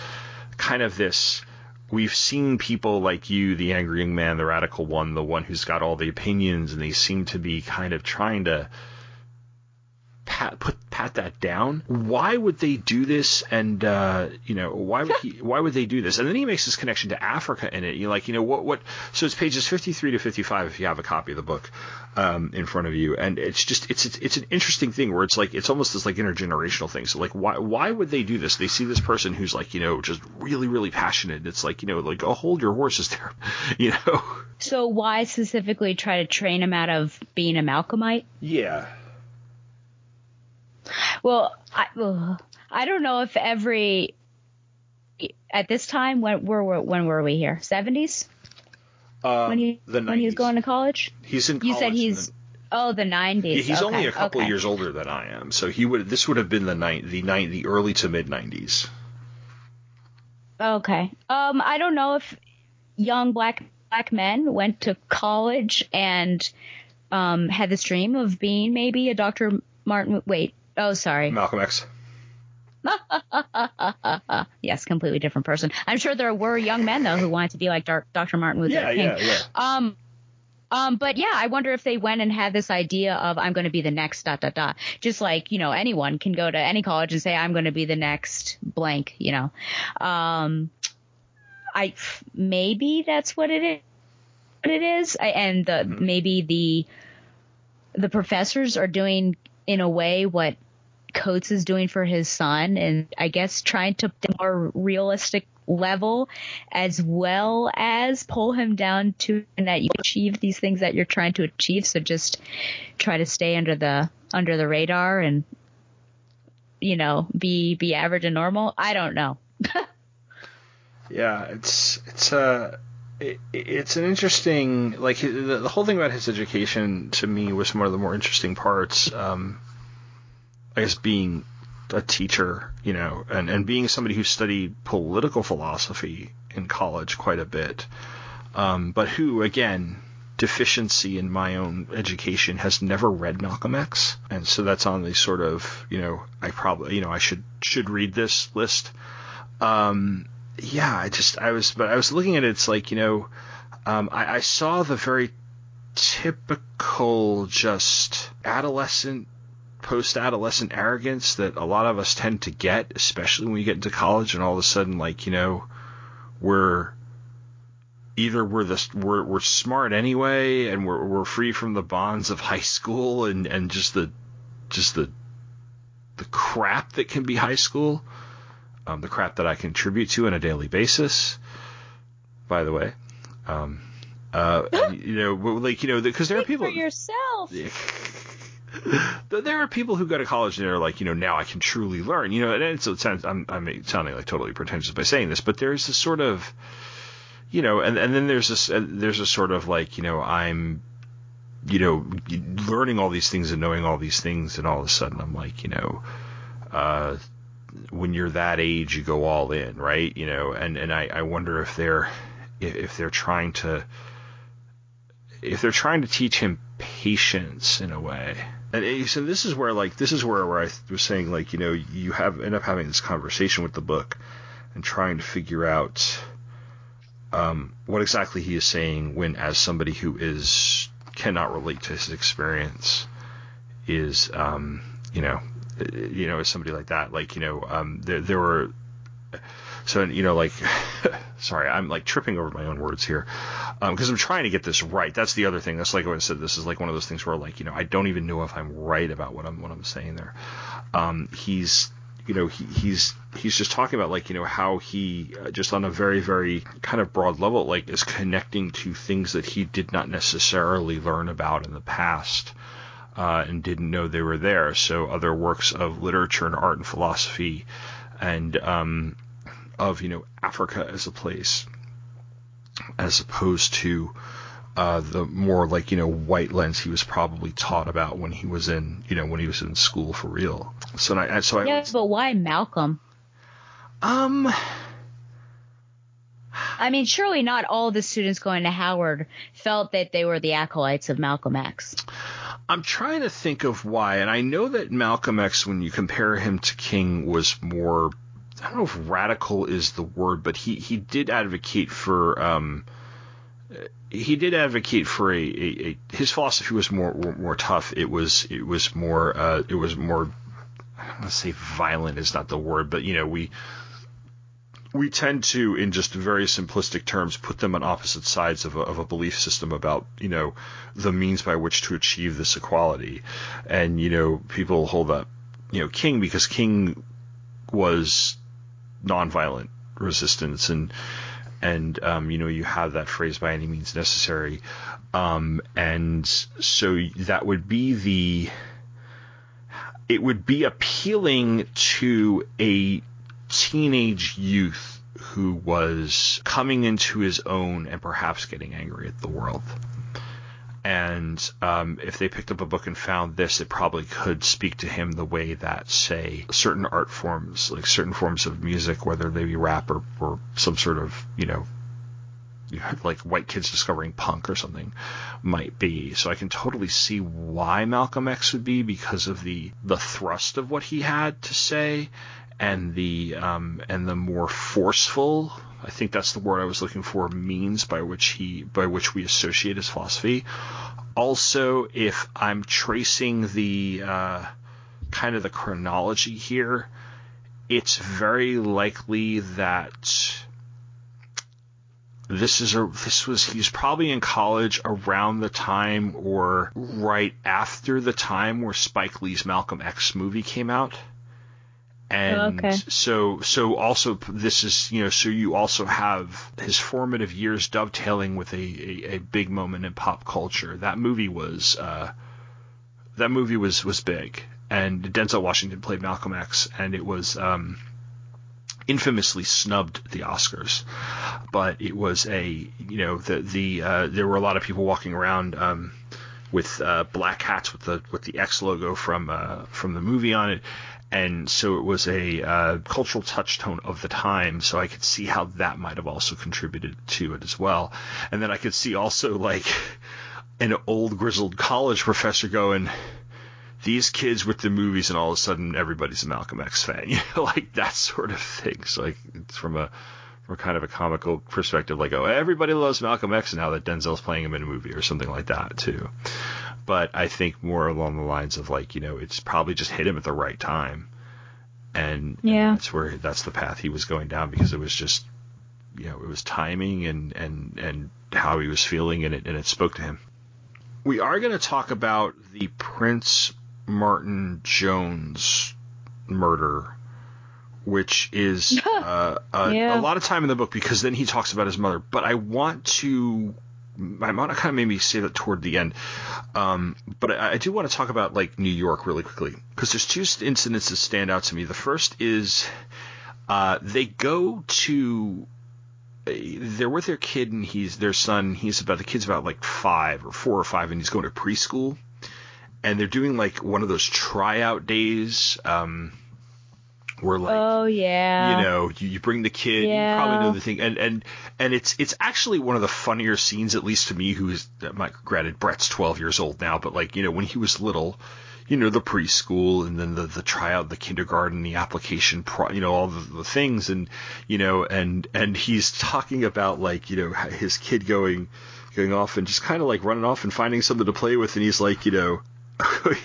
kind of this, we've seen people like you, the angry young man, the radical one, the one who's got all the opinions, and they seem to be kind of trying to pat that down. Why would they do this? And why would they do this? And then he makes this connection to Africa in it. What? So it's pages 53 to 55 if you have a copy of the book in front of you. And it's just it's an interesting thing where it's it's almost this intergenerational thing. So why would they do this? They see this person who's just really, really passionate. It's oh, hold your horses there, So why specifically try to train him out of being a Malcolmite? Yeah. Well, I don't know if at this time, when were we here? 70s? When he was going to college? He's in college. You said the 90s. Yeah, he's only a couple of years older than I am. So this would have been the early to mid 90s. Okay. I don't know if young black men went to college and had this dream of being maybe a Dr. Martin, wait. Oh, sorry. Malcolm X. Yes, completely different person. I'm sure there were young men, though, who wanted to be like Dr. Martin Luther King. Yeah. But yeah, I wonder if they went and had this idea of I'm going to be the next ... Just anyone can go to any college and say I'm going to be the next blank. Maybe that's what it is. Maybe the professors are doing in a way what Coates is doing for his son, and I guess trying to the more realistic level as well as pull him down to and that you achieve these things that you're trying to achieve. So just try to stay under the radar and, be average and normal. I don't know. Yeah, it's an interesting, the whole thing about his education to me was one of the more interesting parts. I guess being a teacher, you know, and being somebody who studied political philosophy in college quite a bit, but who, again, deficiency in my own education, has never read Malcolm X. And so that's on the sort of, you know, I should read this list. I was looking at it, it's like, you know, I saw the very typical just adolescent, post-adolescent arrogance that a lot of us tend to get, especially when we get into college and all of a sudden, like, you know, we're smart anyway, and we're free from the bonds of high school and just the crap that can be high school, the crap that I contribute to on a daily basis, by the way. You know, like, you know, because there are people for yourself. There are people who go to college and they're like, you know, now I can truly learn, you know, and so it sounds, I'm sounding like totally pretentious by saying this, but there's this sort of, you know, and then there's a sort of like, you know, I'm, you know, learning all these things and knowing all these things, and all of a sudden I'm like, you know, when you're that age, you go all in, right? You know, and I wonder if they're trying to teach him patience in a way. And so this is where I was saying, like, you know, you end up having this conversation with the book and trying to figure out what exactly he is saying when, as somebody who cannot relate to his experience, is, is somebody like that, like, you know, there were, so, you know, like, sorry, I'm like tripping over my own words here, because I'm trying to get this right. That's the other thing. That's like what I said. This is like one of those things where, like, you know, I don't even know if I'm right about what I'm saying there. He's, you know, he's just talking about, like, you know, how he just on a very, very kind of broad level, like, is connecting to things that he did not necessarily learn about in the past, and didn't know they were there. So other works of literature and art and philosophy, and of, you know, Africa as a place, as opposed to the more, like, you know, white lens he was probably taught about when he was in, you know, when he was in school for real. So but why Malcolm? I mean, surely not all the students going to Howard felt that they were the acolytes of Malcolm X. I'm trying to think of why, and I know that Malcolm X, when you compare him to King, was more, I don't know if radical is the word, but he did advocate for his philosophy was more tough. It was more I don't want to say violent is not the word, but, you know, we tend to, in just very simplistic terms, put them on opposite sides of a belief system about, you know, the means by which to achieve this equality. And, you know, people hold up, you know, King, because King was nonviolent resistance, and you know, you have that phrase, by any means necessary, and so that would be it would be appealing to a teenage youth who was coming into his own and perhaps getting angry at the world. And if they picked up a book and found this, it probably could speak to him the way that, say, certain art forms, like certain forms of music, whether they be rap or some sort of, you know, like white kids discovering punk or something, might be. So I can totally see why Malcolm X would be, because of the thrust of what he had to say, and the more forceful, I think that's the word I was looking for, means by which we associate his philosophy. Also, if I'm tracing the kind of the chronology here, it's very likely that he's probably in college around the time, or right after the time, where Spike Lee's Malcolm X movie came out. And okay. So also this is, you know, so you also have his formative years dovetailing with a big moment in pop culture. That movie was big, and Denzel Washington played Malcolm X, and it was infamously snubbed at the Oscars. But it was there were a lot of people walking around with black hats with the X logo from the movie on it. And so it was a cultural touchstone of the time. So I could see how that might have also contributed to it as well. And then I could see also like an old grizzled college professor going, these kids with the movies, and all of a sudden everybody's a Malcolm X fan, you know, like that sort of thing. So like it's from kind of a comical perspective, like, oh, everybody loves Malcolm X now that Denzel's playing him in a movie or something like that too. But I think more along the lines of like, you know, it's probably just hit him at the right time. And, yeah. And that's the path he was going down, because it was just, you know, it was timing and how he was feeling, and it spoke to him. We are going to talk about the Prince Martin Jones murder, which is a lot of time in the book, because then he talks about his mother. But I want to – my mom kind of made me say that toward the end. But I do want to talk about, like, New York really quickly, because there's two incidents that stand out to me. The first is they go to – they're with their kid, and their son. The kid's about, like, 4 or 5, and he's going to preschool. And they're doing, like, one of those tryout days where like, oh yeah, you know, you bring the kid, yeah. You probably know the thing, and it's actually one of the funnier scenes, at least to me, granted Brett's 12 years old now, but like, you know, when he was little, you know, the preschool and then the tryout, the kindergarten, the application, you know, all the things, and you know, and he's talking about like, you know, his kid going off and just kind of like running off and finding something to play with, and he's like, you know.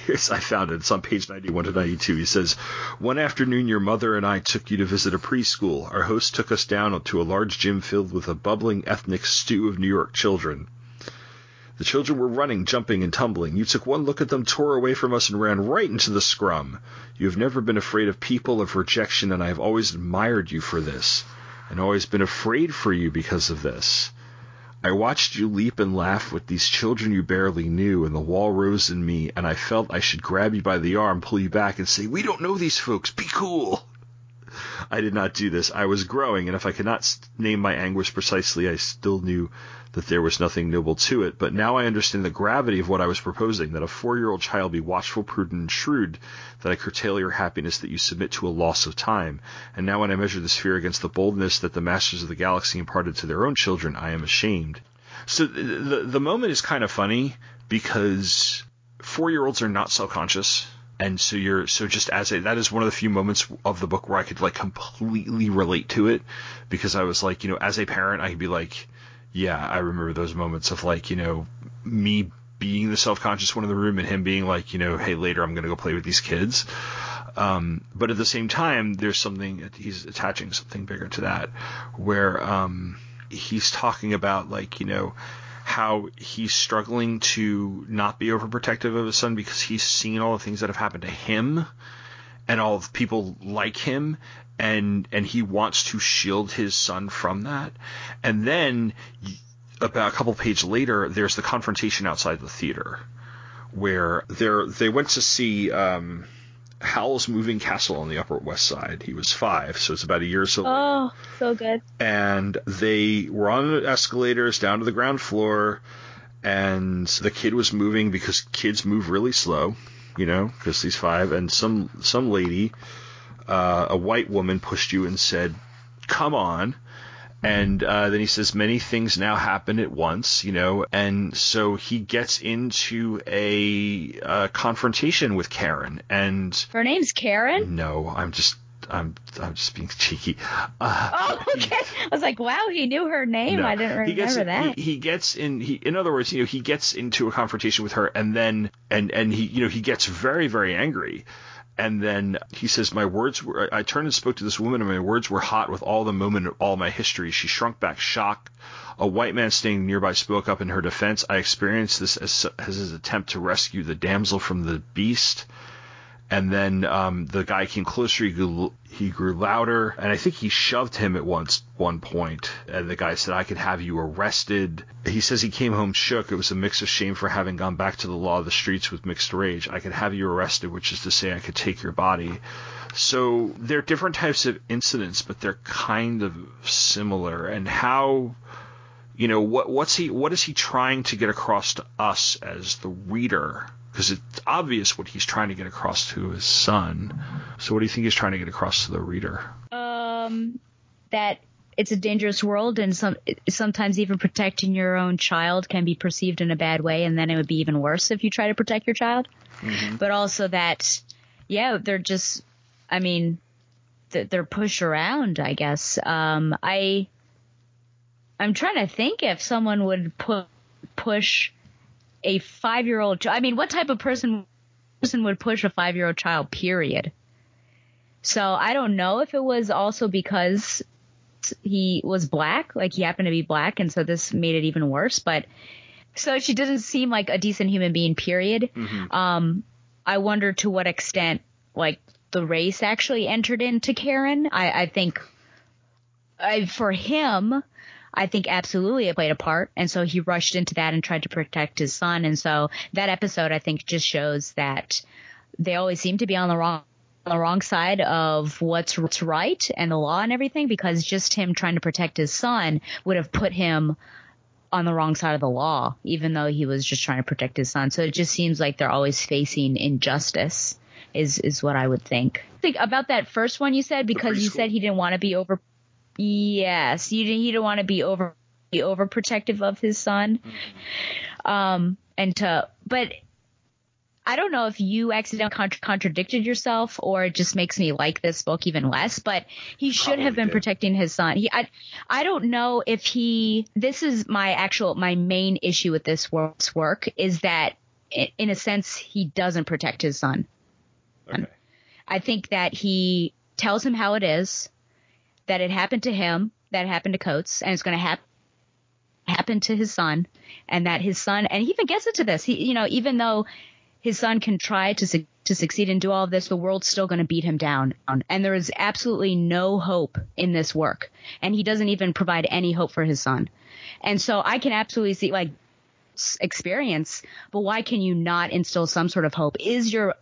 Yes, I found it. It's on page 91 to 92. He says, "One afternoon, your mother and I took you to visit a preschool. Our host took us down to a large gym filled with a bubbling ethnic stew of New York children. The children were running, jumping, and tumbling. You took one look at them, tore away from us, and ran right into the scrum. You have never been afraid of people, of rejection, and I have always admired you for this, and always been afraid for you because of this. I watched you leap and laugh with these children you barely knew, and the wall rose in me, and I felt I should grab you by the arm, pull you back, and say, 'We don't know these folks. Be cool.' I did not do this. I was growing, and if I could not name my anguish precisely, I still knew that there was nothing noble to it. But now I understand the gravity of what I was proposing, that a 4-year-old child be watchful, prudent, and shrewd, that I curtail your happiness, that you submit to a loss of time. And now when I measure this fear against the boldness that the masters of the galaxy imparted to their own children, I am ashamed." So the moment is kind of funny, because 4-year-olds are not self-conscious. And so that is one of the few moments of the book where I could like completely relate to it, because I was like, you know, as a parent, I could be like, yeah, I remember those moments of like, you know, me being the self-conscious one in the room and him being like, you know, hey, later I'm going to go play with these kids. But at the same time, there's something, he's attaching something bigger to that, where he's talking about like, you know, how he's struggling to not be overprotective of his son, because he's seen all the things that have happened to him and all the people like him, and he wants to shield his son from that. And then about a couple pages later, there's the confrontation outside the theater where they went to see Howl's Moving Castle on the Upper West Side. He was 5, so it's about a year or so. Oh, so good. And they were on escalators down to the ground floor, and the kid was moving, because kids move really slow, you know, because he's 5. And some lady, a white woman, pushed you and said, "Come on." And then he says, "Many things now happen at once," you know. And so he gets into a confrontation with Karen, and her name's Karen. No, I'm just being cheeky. Oh, okay. I was like, wow, he knew her name. No, I didn't remember that. In other words, you know, he gets into a confrontation with her, and then and he, you know, he gets very, very angry. And then he says, I turned and spoke to this woman, and my words were hot with all the moment of all my history. She shrunk back, shocked. A white man standing nearby spoke up in her defense. I experienced this as his attempt to rescue the damsel from the beast. And then the guy came closer. He grew louder, and I think he shoved him at one point. And the guy said, "I could have you arrested." He says he came home shook. It was a mix of shame for having gone back to the law of the streets with mixed rage. "I could have you arrested," which is to say, I could take your body. So they're different types of incidents, but they're kind of similar. And how you know, what is he trying to get across to us as the reader? Because it's obvious what he's trying to get across to his son. So what do you think he's trying to get across to the reader? That it's a dangerous world, and sometimes even protecting your own child can be perceived in a bad way, and then it would be even worse if you try to protect your child. Mm-hmm. But also that, yeah, they're just, I mean, they're pushed around, I guess. I'm trying to think if someone would push a 5-year-old. I mean, what type of person would push a 5-year-old child, period? So I don't know if it was also because he was black, like he happened to be black, and so this made it even worse. But so she doesn't seem like a decent human being, period. Mm-hmm. I wonder to what extent like the race actually entered into Karen. I think for him, I think absolutely it played a part, and so he rushed into that and tried to protect his son. And so that episode, I think, just shows that they always seem to be on the wrong side of what's right and the law and everything, because just him trying to protect his son would have put him on the wrong side of the law, even though he was just trying to protect his son. So it just seems like they're always facing injustice is what I would think. Think about that first one you said, because you said he didn't want to be over. Yes, he didn't want to be overprotective of his son. But I don't know if you accidentally contradicted yourself, or it just makes me like this book even less, but he should probably have been protecting his son. I don't know if he – this is my main issue with this work's work, is that in a sense he doesn't protect his son. Okay. I think that he tells him how it is, that it happened to him, that it happened to Coates, and it's going to happen to his son, and that his son – and he even gets into this. He, you know, even though – his son can try to succeed and do all of this, the world's still going to beat him down. And there is absolutely no hope in this work. And he doesn't even provide any hope for his son. And so I can absolutely see, like, experience, but why can you not instill some sort of hope? Is your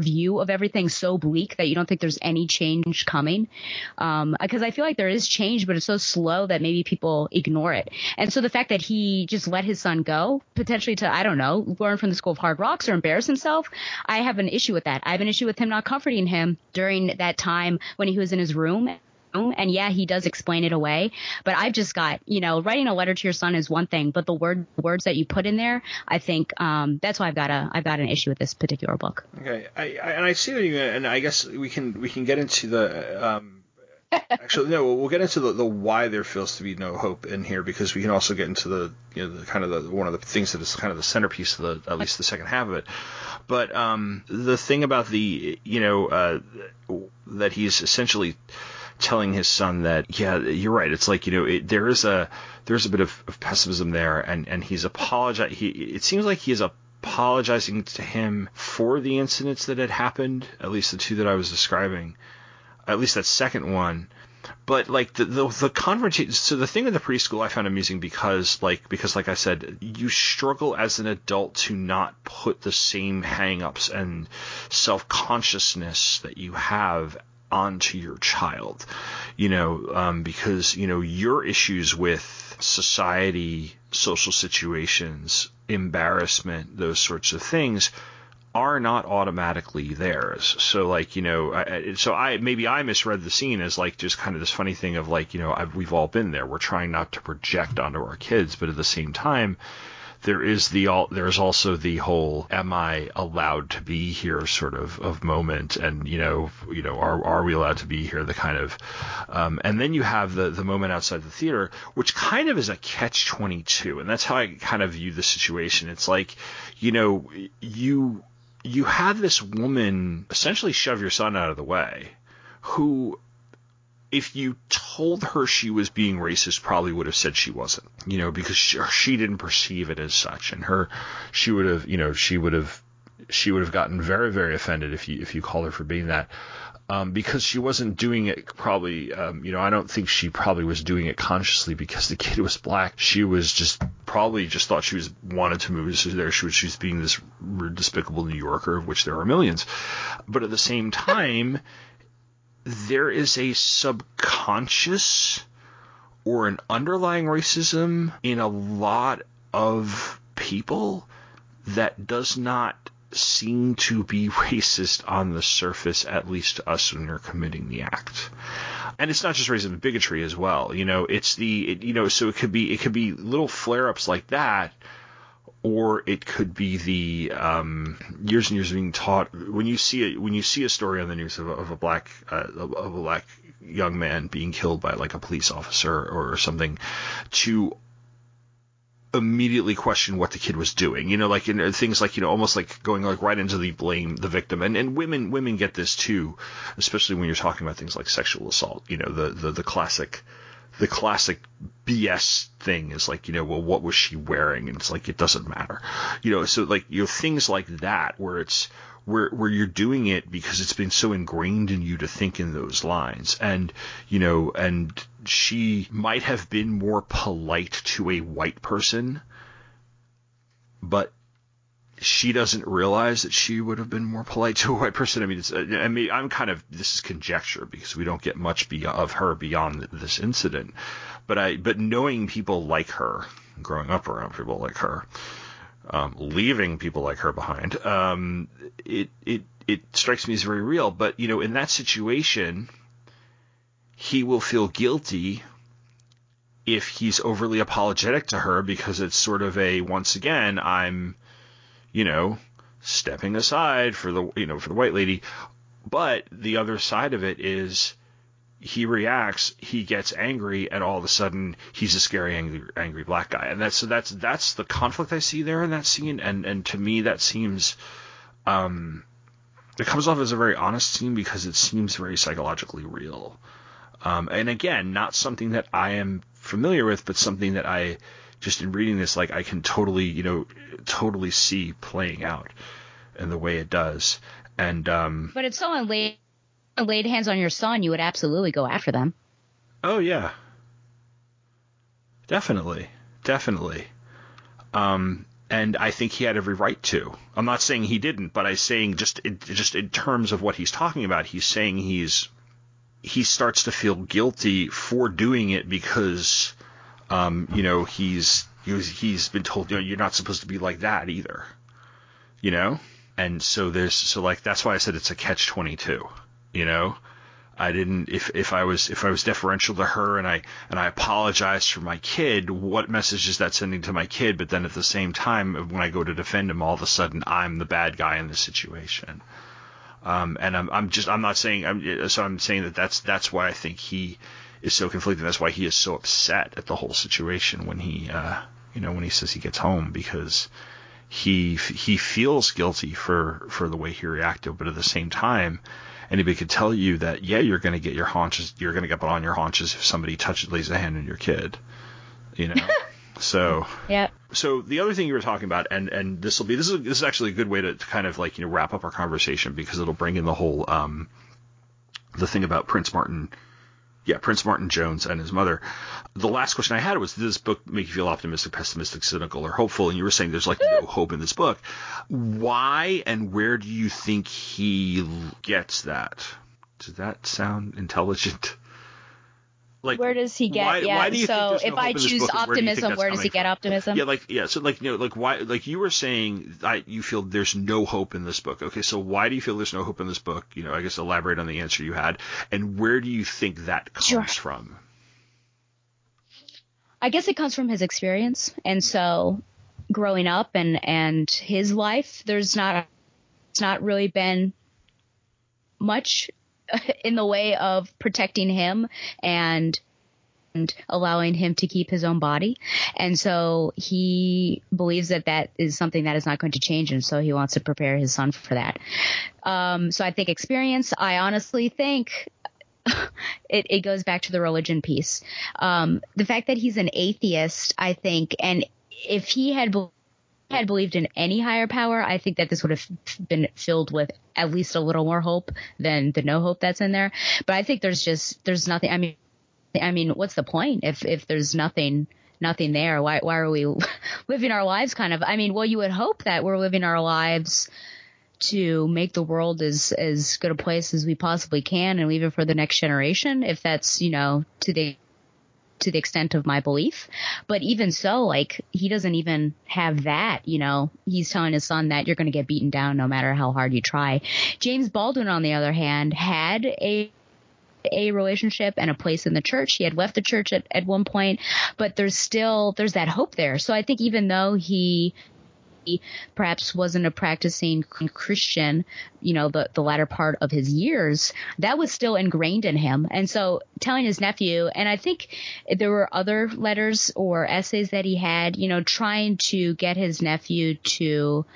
view of everything so bleak that you don't think there's any change coming? Because I feel like there is change, but it's so slow that maybe people ignore it. And so the fact that he just let his son go, potentially to, I don't know, learn from the School of Hard Rocks or embarrass himself, I have an issue with that. I have an issue with him not comforting him during that time when he was in his room. And yeah, he does explain it away, but I've just got, you know, writing a letter to your son is one thing, but the words that you put in there, I think that's why I've got an issue with this particular book. Okay, I see what you mean, and I guess we can get into the actually no, we'll get into the why there feels to be no hope in here, because we can also get into the, you know, the kind of the one of the things that is kind of the centerpiece of the, at least the second half of it. But the thing about the, you know, that he's essentially telling his son that, yeah, you're right. It's like, you know, there's a bit of pessimism there, and he's apologizing. It seems like he is apologizing to him for the incidents that had happened, at least the two that I was describing, at least that second one. But like the confrontation. So the thing with the preschool I found amusing because like I said, you struggle as an adult to not put the same hang-ups and self-consciousness that you have onto your child, you know, because, you know, your issues with society, social situations, embarrassment, those sorts of things are not automatically theirs. So like, you know, I misread the scene as like just kind of this funny thing of like, you know, we've all been there. We're trying not to project onto our kids, but at the same time, there's also the whole "Am I allowed to be here?" sort of moment, and you know, are we allowed to be here? The kind of, and then you have the moment outside the theater, which kind of is a catch-22, and that's how I kind of view the situation. It's like, you know, you have this woman essentially shove your son out of the way, who, if you told her she was being racist, probably would have said she wasn't, you know, because she didn't perceive it as such, and she would have gotten very, very offended if you called her for being that, because she wasn't doing it probably, you know, I don't think she probably was doing it consciously because the kid was black. She was just probably just thought she was wanted to move there. She was being this despicable New Yorker, of which there are millions, but at the same time, there is a subconscious or an underlying racism in a lot of people that does not seem to be racist on the surface, at least to us when they're committing the act. And it's not just racism, bigotry as well. You know, it's the, it, you know, so it could be little flare-ups like that, or it could be the years and years of being taught. When you see a story on the news of a black young man being killed by like a police officer or something, to immediately question what the kid was doing, you know, like, you know, things like, you know, almost like going like right into the blame the victim, and women get this too, especially when you're talking about things like sexual assault. You know, the classic BS thing is like, you know, well, what was she wearing? And it's like, it doesn't matter, you know. So like, you know, things like that where it's where you're doing it because it's been so ingrained in you to think in those lines. And, you know, and she might have been more polite to a white person, but she doesn't realize that she would have been more polite to a white person. I mean, I'm kind of, this is conjecture because we don't get much of her beyond this incident, but knowing people like her, growing up around people like her, leaving people like her behind, it strikes me as very real. But, you know, in that situation, he will feel guilty if he's overly apologetic to her, because it's sort of a, once again, I'm, you know, stepping aside for the white lady. But the other side of it is he reacts, he gets angry, and all of a sudden he's a scary, angry black guy. And that's the conflict I see there in that scene. And to me, that seems, it comes off as a very honest scene because it seems very psychologically real. And again, not something that I am familiar with, but something that I, just in reading this, like, I can totally, you know, totally see playing out in the way it does. And but if someone laid hands on your son, you would absolutely go after them. Oh yeah, definitely. And I think he had every right to. I'm not saying he didn't, but I'm saying just in terms of what he's talking about, he's saying he starts to feel guilty for doing it because. You know, he's been told, you know, you're not supposed to be like that either, you know? And so like, that's why I said it's a catch-22, you know? I didn't, if I was deferential to her and I apologized for my kid, what message is that sending to my kid? But then at the same time, when I go to defend him, all of a sudden I'm the bad guy in this situation. And I'm saying that that's why I think he is so conflicted. That's why he is so upset at the whole situation when he, you know, when he says he gets home, because he feels guilty for the way he reacted. But at the same time, anybody could tell you that, yeah, you're going to get your haunches. You're going to get put on your haunches if somebody lays a hand on your kid, you know? So, yeah. So the other thing you were talking about, and this is actually a good way to kind of like, you know, wrap up our conversation, because it'll bring in the whole, the thing about Prince Martin Jones and his mother. The last question I had was, does this book make you feel optimistic, pessimistic, cynical, or hopeful? And you were saying there's like no hope in this book. Why and where do you think he gets that? Does that sound intelligent? Like, where does he get? If I choose optimism, where does he get optimism? Yeah, like, yeah. So like, you know, like, why? Like you were saying, you feel there's no hope in this book. Okay, so why do you feel there's no hope in this book? You know, I guess elaborate on the answer you had, and where do you think that comes from? I guess it comes from his experience, and so growing up and his life, it's not really been much in the way of protecting him and allowing him to keep his own body. And so he believes that is something that is not going to change. And so he wants to prepare his son for that. So I think experience, I honestly think it goes back to the religion piece. The fact that he's an atheist, I think, and if he had believed in any higher power, I think that this would have been filled with at least a little more hope than the no hope that's in there. But I think there's nothing. I mean, what's the point if there's nothing there? Why are we living our lives kind of? I mean, well, you would hope that we're living our lives to make the world as good a place as we possibly can and leave it for the next generation. If that's, you know, to the to the extent of my belief. But even so, like, he doesn't even have that, you know. He's telling his son that you're going to get beaten down no matter how hard you try. James Baldwin, on the other hand, had a relationship and a place in the church. He had left the church at one point, but there's that hope there. So I think even though he perhaps wasn't a practicing Christian, you know, the latter part of his years, that was still ingrained in him. And so telling his nephew, and I think there were other letters or essays that he had, you know, trying to get his nephew to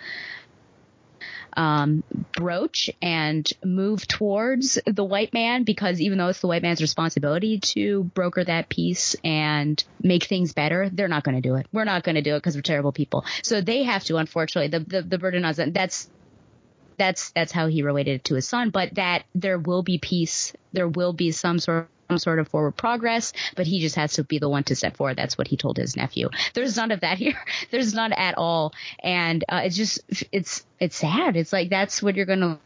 broach and move towards the white man, because even though it's the white man's responsibility to broker that peace and make things better, they're not going to do it. We're not going to do it because we're terrible people. So they have to, unfortunately, the burden on them. That's how he related it to his son. But that there will be peace. There will be some sort of forward progress, but he just has to be the one to step forward. That's what he told his nephew. There's none of that here. There's none at all. And it's sad. It's like, that's what you're going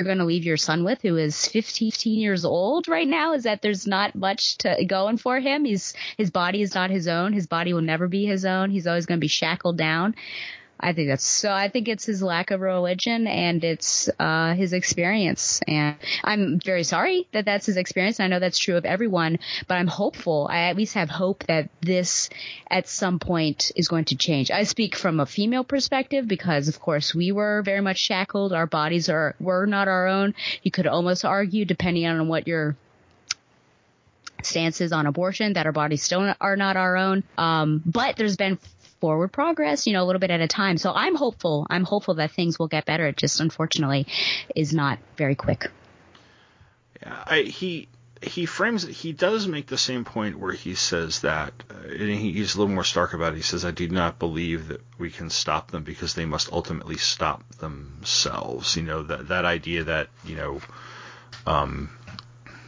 to leave your son with, who is 15 years old right now, is that there's not much to going for him. His body is not his own. His body will never be his own. He's always going to be shackled down. I think it's his lack of religion, and it's his experience. And I'm very sorry that that's his experience. I know that's true of everyone, but I'm hopeful. I at least have hope that this at some point is going to change. I speak from a female perspective because, of course, we were very much shackled. Our bodies were not our own. You could almost argue, depending on what your stance is on abortion, that our bodies still are not our own. But there's been forward progress, you know, a little bit at a time. So I'm hopeful. I'm hopeful that things will get better. It just, unfortunately, is not very quick. Yeah, he frames it. He does make the same point where he says that, and he's a little more stark about it. He says, "I do not believe that we can stop them because they must ultimately stop themselves." You know, that idea that, you know,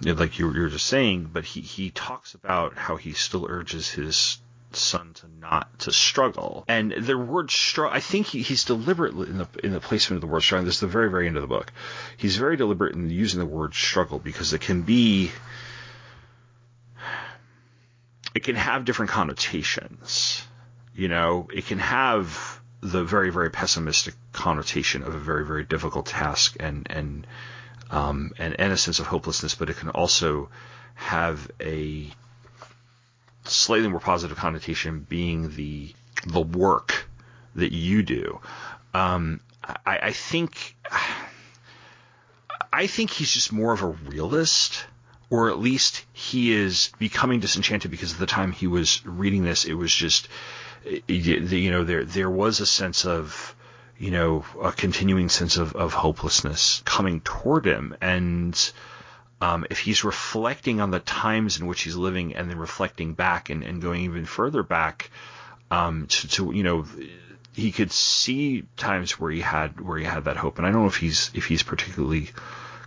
like you were just saying. But he talks about how he still urges his son to not to struggle, and the word struggle, I think he's deliberate in the placement of the word struggle. This is the very, very end of the book. He's very deliberate in using the word struggle because it can have different connotations. You know, it can have the very, very pessimistic connotation of a very, very difficult task and a sense of hopelessness, but it can also have a slightly more positive connotation, being the work that you do. I think he's just more of a realist, or at least he is becoming disenchanted, because at the time he was reading this, it was just, you know, there was a sense of, you know, a continuing sense of hopelessness coming toward him. And if he's reflecting on the times in which he's living, and then reflecting back and going even further back, to you know, he could see times where he had that hope. And I don't know if he's particularly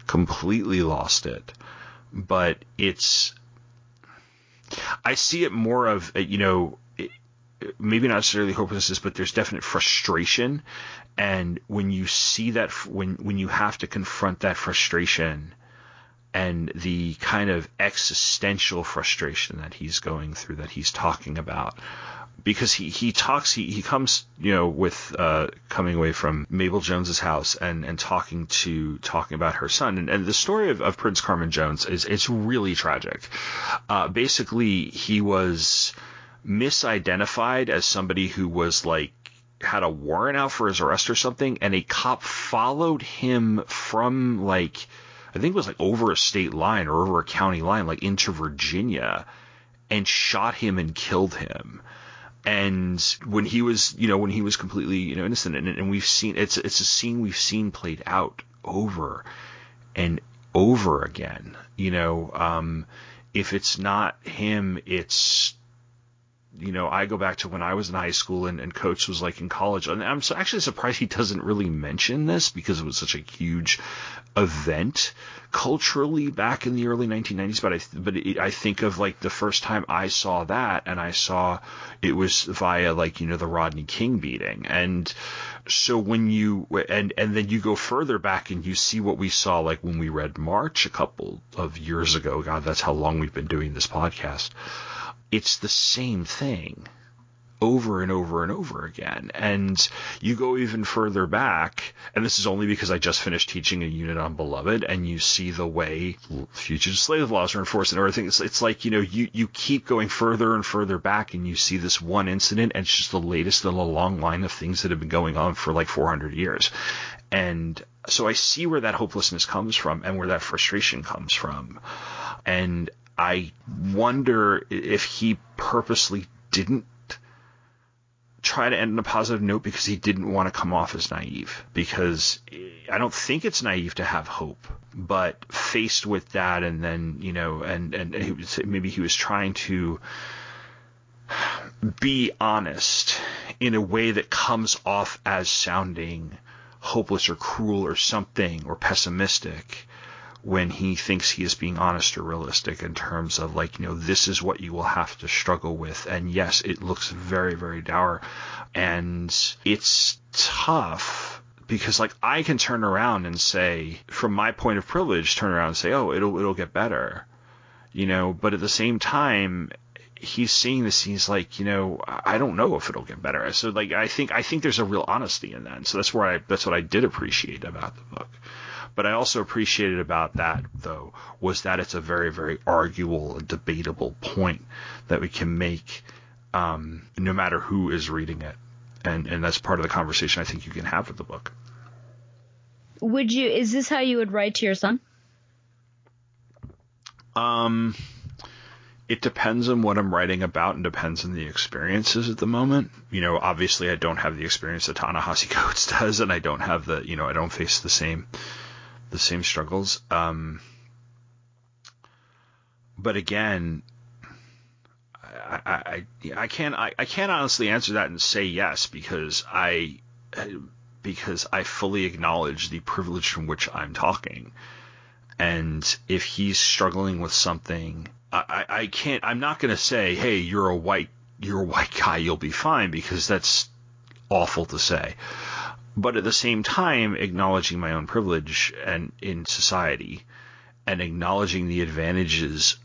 completely lost it, but I see it more of, you know, maybe not necessarily hopelessness, but there's definite frustration. And when you see that, when you have to confront that frustration, and the kind of existential frustration that he's going through, that he's talking about, because he comes, you know, with coming away from Mabel Jones's house and talking about her son, and the story of Prince Carmen Jones is, it's really tragic. Basically, he was misidentified as somebody who was like, had a warrant out for his arrest or something, and a cop followed him from, like, I think it was like over a state line or over a county line, like into Virginia, and shot him and killed him. And when he was completely, you know, innocent. And we've seen, it's a scene we've seen played out over and over again. You know, if it's not him, it's, you know, I go back to when I was in high school and Coates was like in college. And I'm actually surprised he doesn't really mention this, because it was such a huge event culturally back in the early 1990s. But I think of like the first time I saw that, and I saw it was via, like, you know, the Rodney King beating. And so when you, and then you go further back and you see what we saw, like when we read March a couple of years ago, God, that's how long we've been doing this podcast. it's the same thing over and over and over again. And you go even further back, and this is only because I just finished teaching a unit on Beloved, and you see the way fugitive slave laws are enforced and everything. It's like, you know, you keep going further and further back, and you see this one incident, and it's just the latest in a long line of things that have been going on for like 400 years. And so I see where that hopelessness comes from and where that frustration comes from. And I wonder if he purposely didn't try to end on a positive note because he didn't want to come off as naive, because I don't think it's naive to have hope, but faced with that. And then, you know, maybe he was trying to be honest in a way that comes off as sounding hopeless or cruel or something, or pessimistic, when he thinks he is being honest or realistic in terms of, like, you know, this is what you will have to struggle with. And yes, it looks very, very dour, and it's tough because, like, I can turn around and say, from my point of privilege, turn around and say, oh, it'll get better, you know. But at the same time, he's seeing this, he's like, you know, I don't know if it'll get better. So, like, I think there's a real honesty in that. And so that's what I did appreciate about the book. But I also appreciated about that, though, was that it's a very, very arguable and debatable point that we can make, no matter who is reading it. And that's part of the conversation I think you can have with the book. Is this how you would write to your son? It depends on what I'm writing about and depends on the experiences at the moment. You know, obviously I don't have the experience that Ta-Nehisi Coates does, and I don't have the, you know, I don't face the same struggles. But again, I can't honestly answer that and say yes, because I fully acknowledge the privilege from which I'm talking. And if he's struggling with something, I'm not going to say, hey, you're a white guy, you'll be fine, because that's awful to say. But at the same time, acknowledging my own privilege and in society, and acknowledging the advantages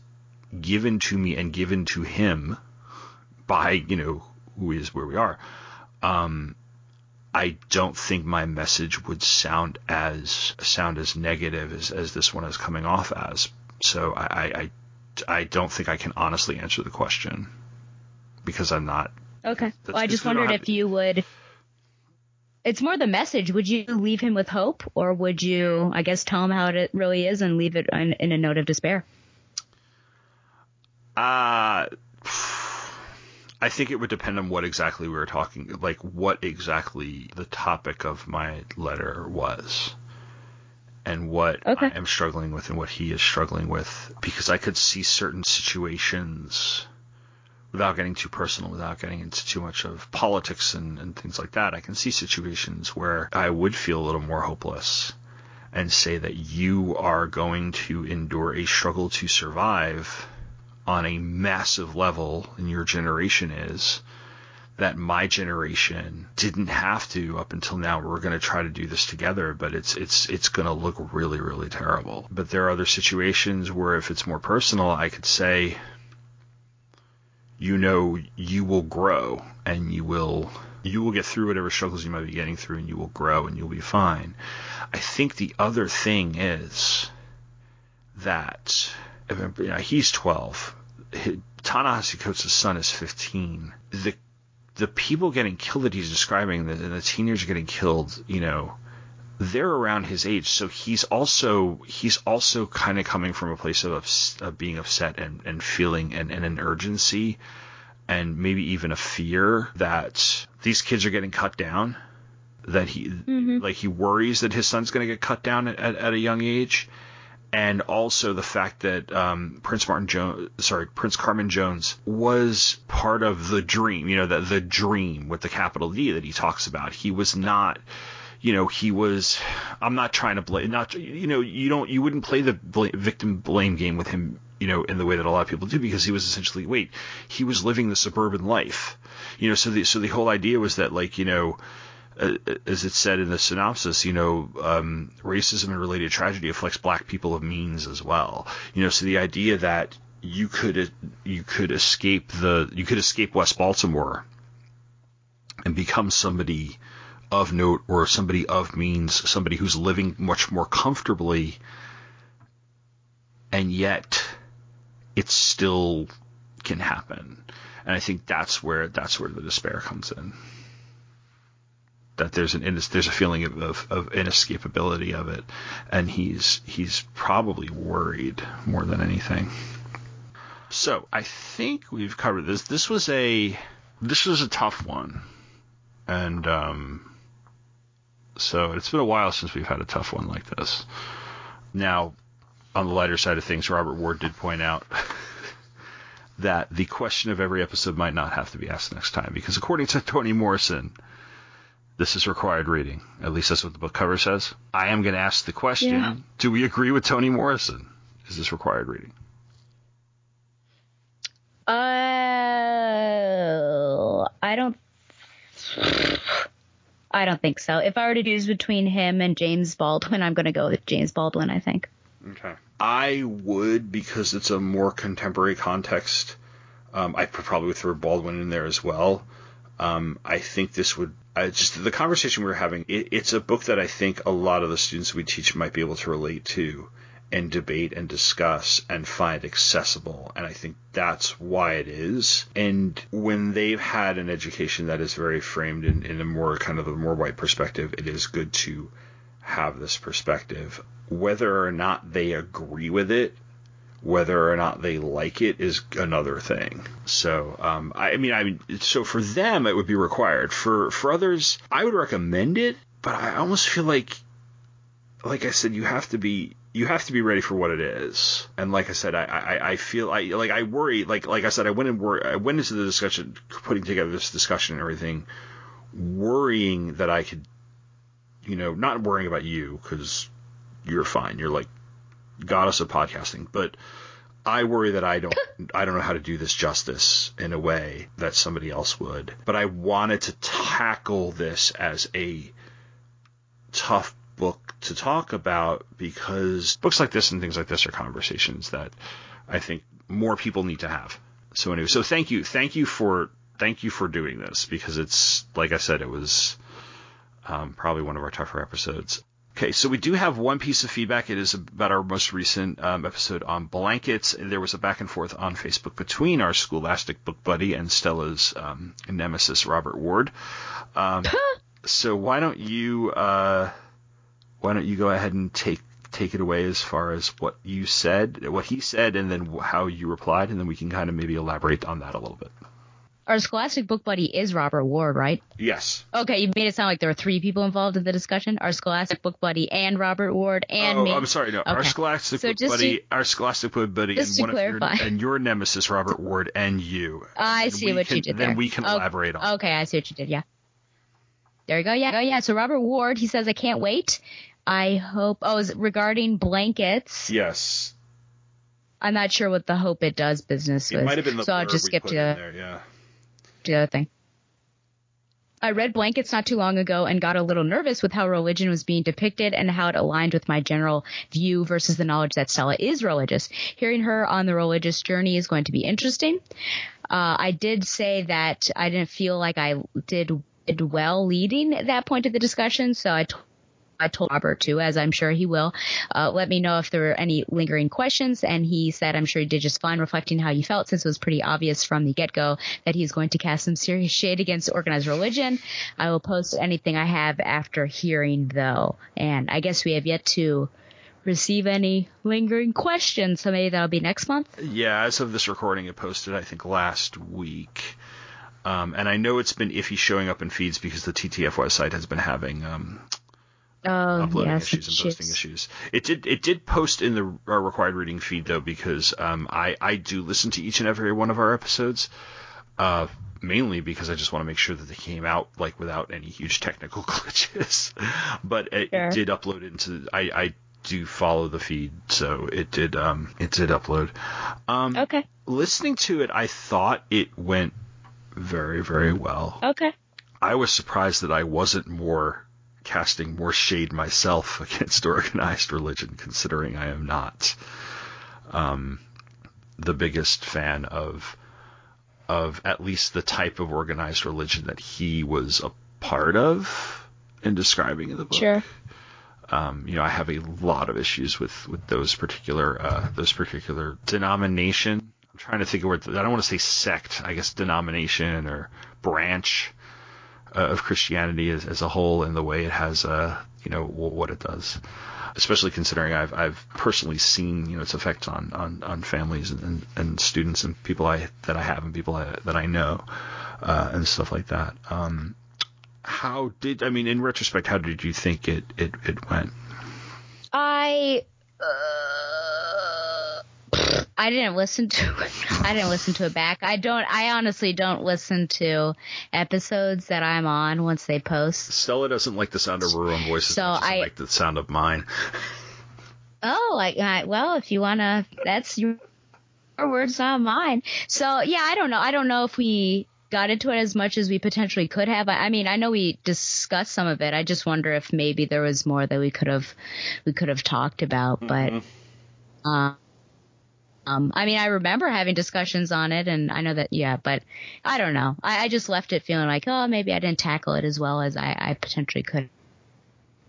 given to me and given to him by, you know, who is where we are. I don't think my message would sound as negative as this one is coming off as. So I don't think I can honestly answer the question because I'm not. Okay. Well, I just wondered if you would. It's more the message. Would you leave him with hope, or would you, I guess, tell him how it really is and leave it in a note of despair? I think it would depend on what exactly we were talking, like what exactly the topic of my letter was, and what I am struggling with and what he is struggling with, because I could see certain situations, without getting too personal, without getting into too much of politics and things like that. I can see situations where I would feel a little more hopeless and say that you are going to endure a struggle to survive on a massive level, in your generation is, that my generation didn't have to up until now. We're going to try to do this together, but it's going to look really, really terrible. But there are other situations where, if it's more personal, I could say, you know, you will grow, and you will get through whatever struggles you might be getting through, and you will grow, and you'll be fine. I think the other thing is that, you know, he's 12. Ta-Nehisi Coates' son is 15. The people getting killed that he's describing, the teenagers getting killed, you know, they're around his age. So he's also kind of coming from a place of being upset and feeling and an urgency, and maybe even a fear that these kids are getting cut down, that he like, he worries that his son's going to get cut down at a young age. And also the fact that Prince Carmen Jones was part of the dream, you know, the dream with the capital D that he talks about. He was not, you know, he was, I'm not trying to blame, not, you know, you wouldn't play the victim blame game with him, you know, in the way that a lot of people do, because he was essentially, he was living the suburban life, you know. So the whole idea was that, like, you know, as it said in the synopsis, you know, racism and related tragedy affects black people of means as well. You know, so the idea that you could escape West Baltimore and become somebody of note or somebody of means, somebody who's living much more comfortably, and yet it still can happen. And I think that's where the despair comes in. That there's a feeling of inescapability of it, and he's probably worried more than anything. So I think we've covered this. This was a tough one, and so it's been a while since we've had a tough one like this. Now, on the lighter side of things, Robert Ward did point out that the question of every episode might not have to be asked next time, because according to Toni Morrison, this is required reading. At least that's what the book cover says. I am going to ask the question, Do we agree with Toni Morrison? Is this required reading? I don't think so. If I were to choose between him and James Baldwin, I'm going to go with James Baldwin, I think. Okay. I would, because it's a more contemporary context. I probably would throw Baldwin in there as well. I think this would just the conversation we were having. It's a book that I think a lot of the students we teach might be able to relate to and debate and discuss and find accessible. And I think that's why it is. And when they've had an education that is very framed in a more kind of a more white perspective, it is good to have this perspective. Whether or not they agree with it, whether or not they like it is another thing. So, so for them, it would be required. For others, I would recommend it, but I almost feel like I said, you have to be ready for what it is. And like I said, I went into the discussion, putting together this discussion and everything, worrying that I could, not worrying about you, because you're fine. You're like goddess of podcasting, but I worry that I don't know how to do this justice in a way that somebody else would. But I wanted to tackle this as a tough book to talk about, because books like this and things like this are conversations that I think more people need to have. So anyway, so thank you for doing this, because it's, like I said, it was probably one of our tougher episodes. Okay, so we do have one piece of feedback. It is about our most recent episode on blankets. There was a back and forth on Facebook between our Scholastic book buddy and Stella's nemesis, Robert Ward. So why don't you go ahead and take it away as far as what he said, and then how you replied, and then we can kind of maybe elaborate on that a little bit. Our Scholastic book buddy is Robert Ward, right? Yes. Okay, you made it sound like there were three people involved in the discussion. Our Scholastic book buddy and Robert Ward and me. Oh, I'm sorry. No, okay. Our Scholastic book buddy, and one of your nemesis, Robert Ward, and you. I see what you did there. Then we can elaborate on it. Okay, I see what you did, yeah. There you go, yeah. Oh, yeah. So Robert Ward, he says, I can't wait. I hope – oh, is it regarding blankets? Yes. I'm not sure what the hope it does business was. It might have been the blurb we put in there, yeah. The other thing. I read Blankets not too long ago and got a little nervous with how religion was being depicted and how it aligned with my general view versus the knowledge that Stella is religious. Hearing her on the religious journey is going to be interesting. I did say that I didn't feel like I did well leading at that point of the discussion, so I told Robert too, as I'm sure he will, let me know if there were any lingering questions. And he said, I'm sure he did just fine reflecting how you felt, since it was pretty obvious from the get-go that he's going to cast some serious shade against organized religion. I will post anything I have after hearing, though. And I guess we have yet to receive any lingering questions, so maybe that'll be next month. Yeah, as of this recording, it posted, I think, last week. And I know it's been iffy showing up in feeds because the TTFY site has been having uploading issues and posting issues. It did post in the required reading feed, though, because I do listen to each and every one of our episodes, mainly because I just want to make sure that they came out like without any huge technical glitches. But it did upload into – I do follow the feed, so it did upload. Okay. Listening to it, I thought it went very, very well. Okay. I was surprised that I wasn't casting more shade myself against organized religion, considering I am not. the biggest fan of at least the type of organized religion that he was a part of in describing in the book. Sure. I have a lot of issues with those particular denomination. I'm trying to think of word. I don't want to say sect. I guess denomination or branch of Christianity as a whole, and the way it has what it does, especially considering I've personally seen its effects on families and students and people that I know and stuff like that. In retrospect, how did you think it went? I didn't listen to it. I didn't listen to it back. I honestly don't listen to episodes that I'm on once they post. Stella doesn't like the sound of her own voice. So I like the sound of mine. Oh, well, if you wanna, that's your words, not mine. So yeah, I don't know. I don't know if we got into it as much as we potentially could have. I know we discussed some of it. I just wonder if maybe there was more that we could have talked about, but. Mm-hmm. I remember having discussions on it, and I know that, yeah, but I don't know. I just left it feeling like, oh, maybe I didn't tackle it as well as I potentially could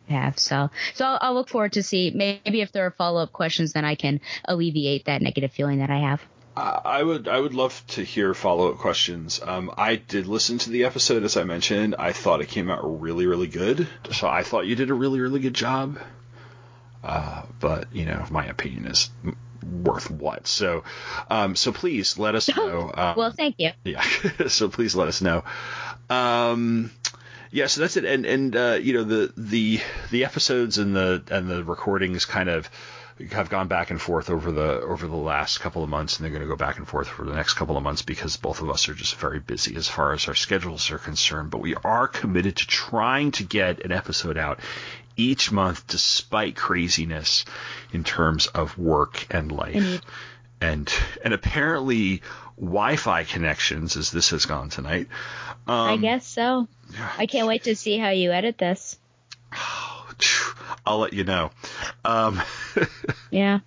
have. So I'll look forward to see maybe if there are follow-up questions, then I can alleviate that negative feeling that I have. I would love to hear follow-up questions. I did listen to the episode, as I mentioned. I thought it came out really, really good. So I thought you did a really, really good job. But, my opinion is worth what? So please let us know. Well, thank you. Yeah. So please let us know. Yeah. So that's it. And the episodes and the recordings kind of have gone back and forth over the last couple of months, and they're going to go back and forth for the next couple of months because both of us are just very busy as far as our schedules are concerned. But we are committed to trying to get an episode out each month, despite craziness in terms of work and life. Mm-hmm. And apparently Wi-Fi connections, as this has gone tonight. I guess so. Yeah. I can't wait to see how you edit this. I'll let you know. Yeah.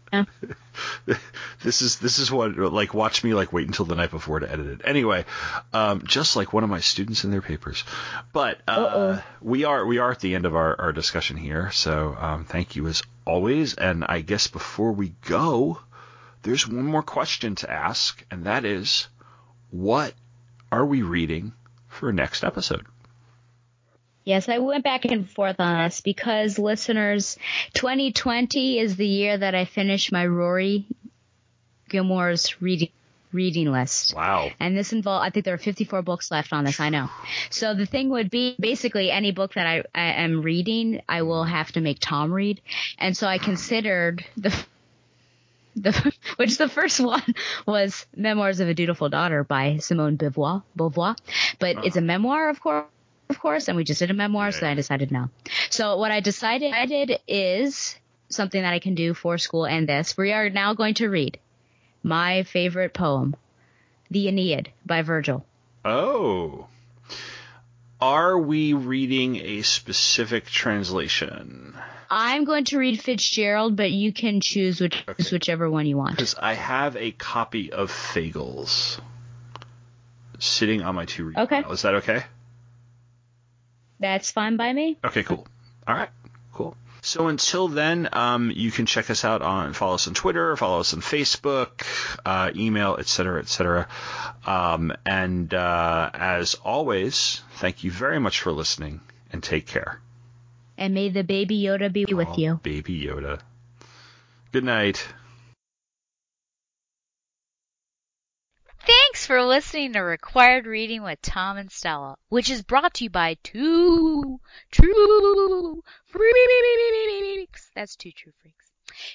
This is what, like, watch me, like, wait until the night before to edit it. Anyway, just like one of my students in their papers. But we are at the end of our discussion here. So thank you as always. And I guess before we go, there's one more question to ask, and that is, what are we reading for next episode? Yes, I went back and forth on this because, listeners, 2020 is the year that I finished my Rory Gilmore's reading list. Wow. And this involved, I think there are 54 books left on this, I know. So the thing would be, basically any book that I am reading, I will have to make Tom read. And so I considered which the first one was Memoirs of a Dutiful Daughter by Simone Beauvoir. But it's a memoir, of course, and we just did a memoir, so I decided no. So what I decided I did is something that I can do for school and this. We are now going to read my favorite poem, The Aeneid by Virgil. Oh. Are we reading a specific translation? I'm going to read Fitzgerald, but you can choose whichever one you want. Because I have a copy of Fagles sitting on my to-read pile. Is that okay? That's fine by me. Okay, cool. All right, cool. So until then, you can check us out follow us on Twitter, follow us on Facebook, email, etc., etc. And as always, thank you very much for listening, and take care. And may the baby Yoda be with you. Baby Yoda. Good night. Thanks for listening to Required Reading with Tom and Stella, which is brought to you by two true freaks. That's two true freaks.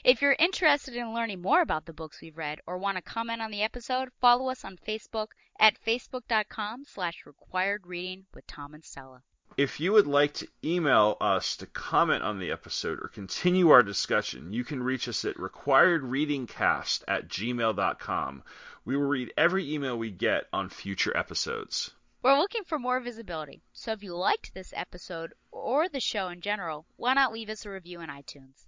If you're interested in learning more about the books we've read or want to comment on the episode, follow us on Facebook at facebook.com/required reading with Tom and Stella. If you would like to email us to comment on the episode or continue our discussion, you can reach us at requiredreadingcast@gmail.com. We will read every email we get on future episodes. We're looking for more visibility, so if you liked this episode or the show in general, why not leave us a review on iTunes?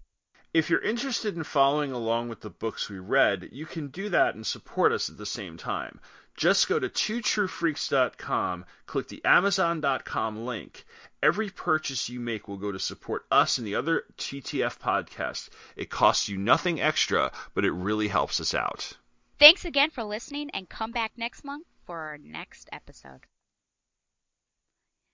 If you're interested in following along with the books we read, you can do that and support us at the same time. Just go to twotruefreaks.com, click the amazon.com link. Every purchase you make will go to support us and the other TTF podcasts. It costs you nothing extra, but it really helps us out. Thanks again for listening, and come back next month for our next episode.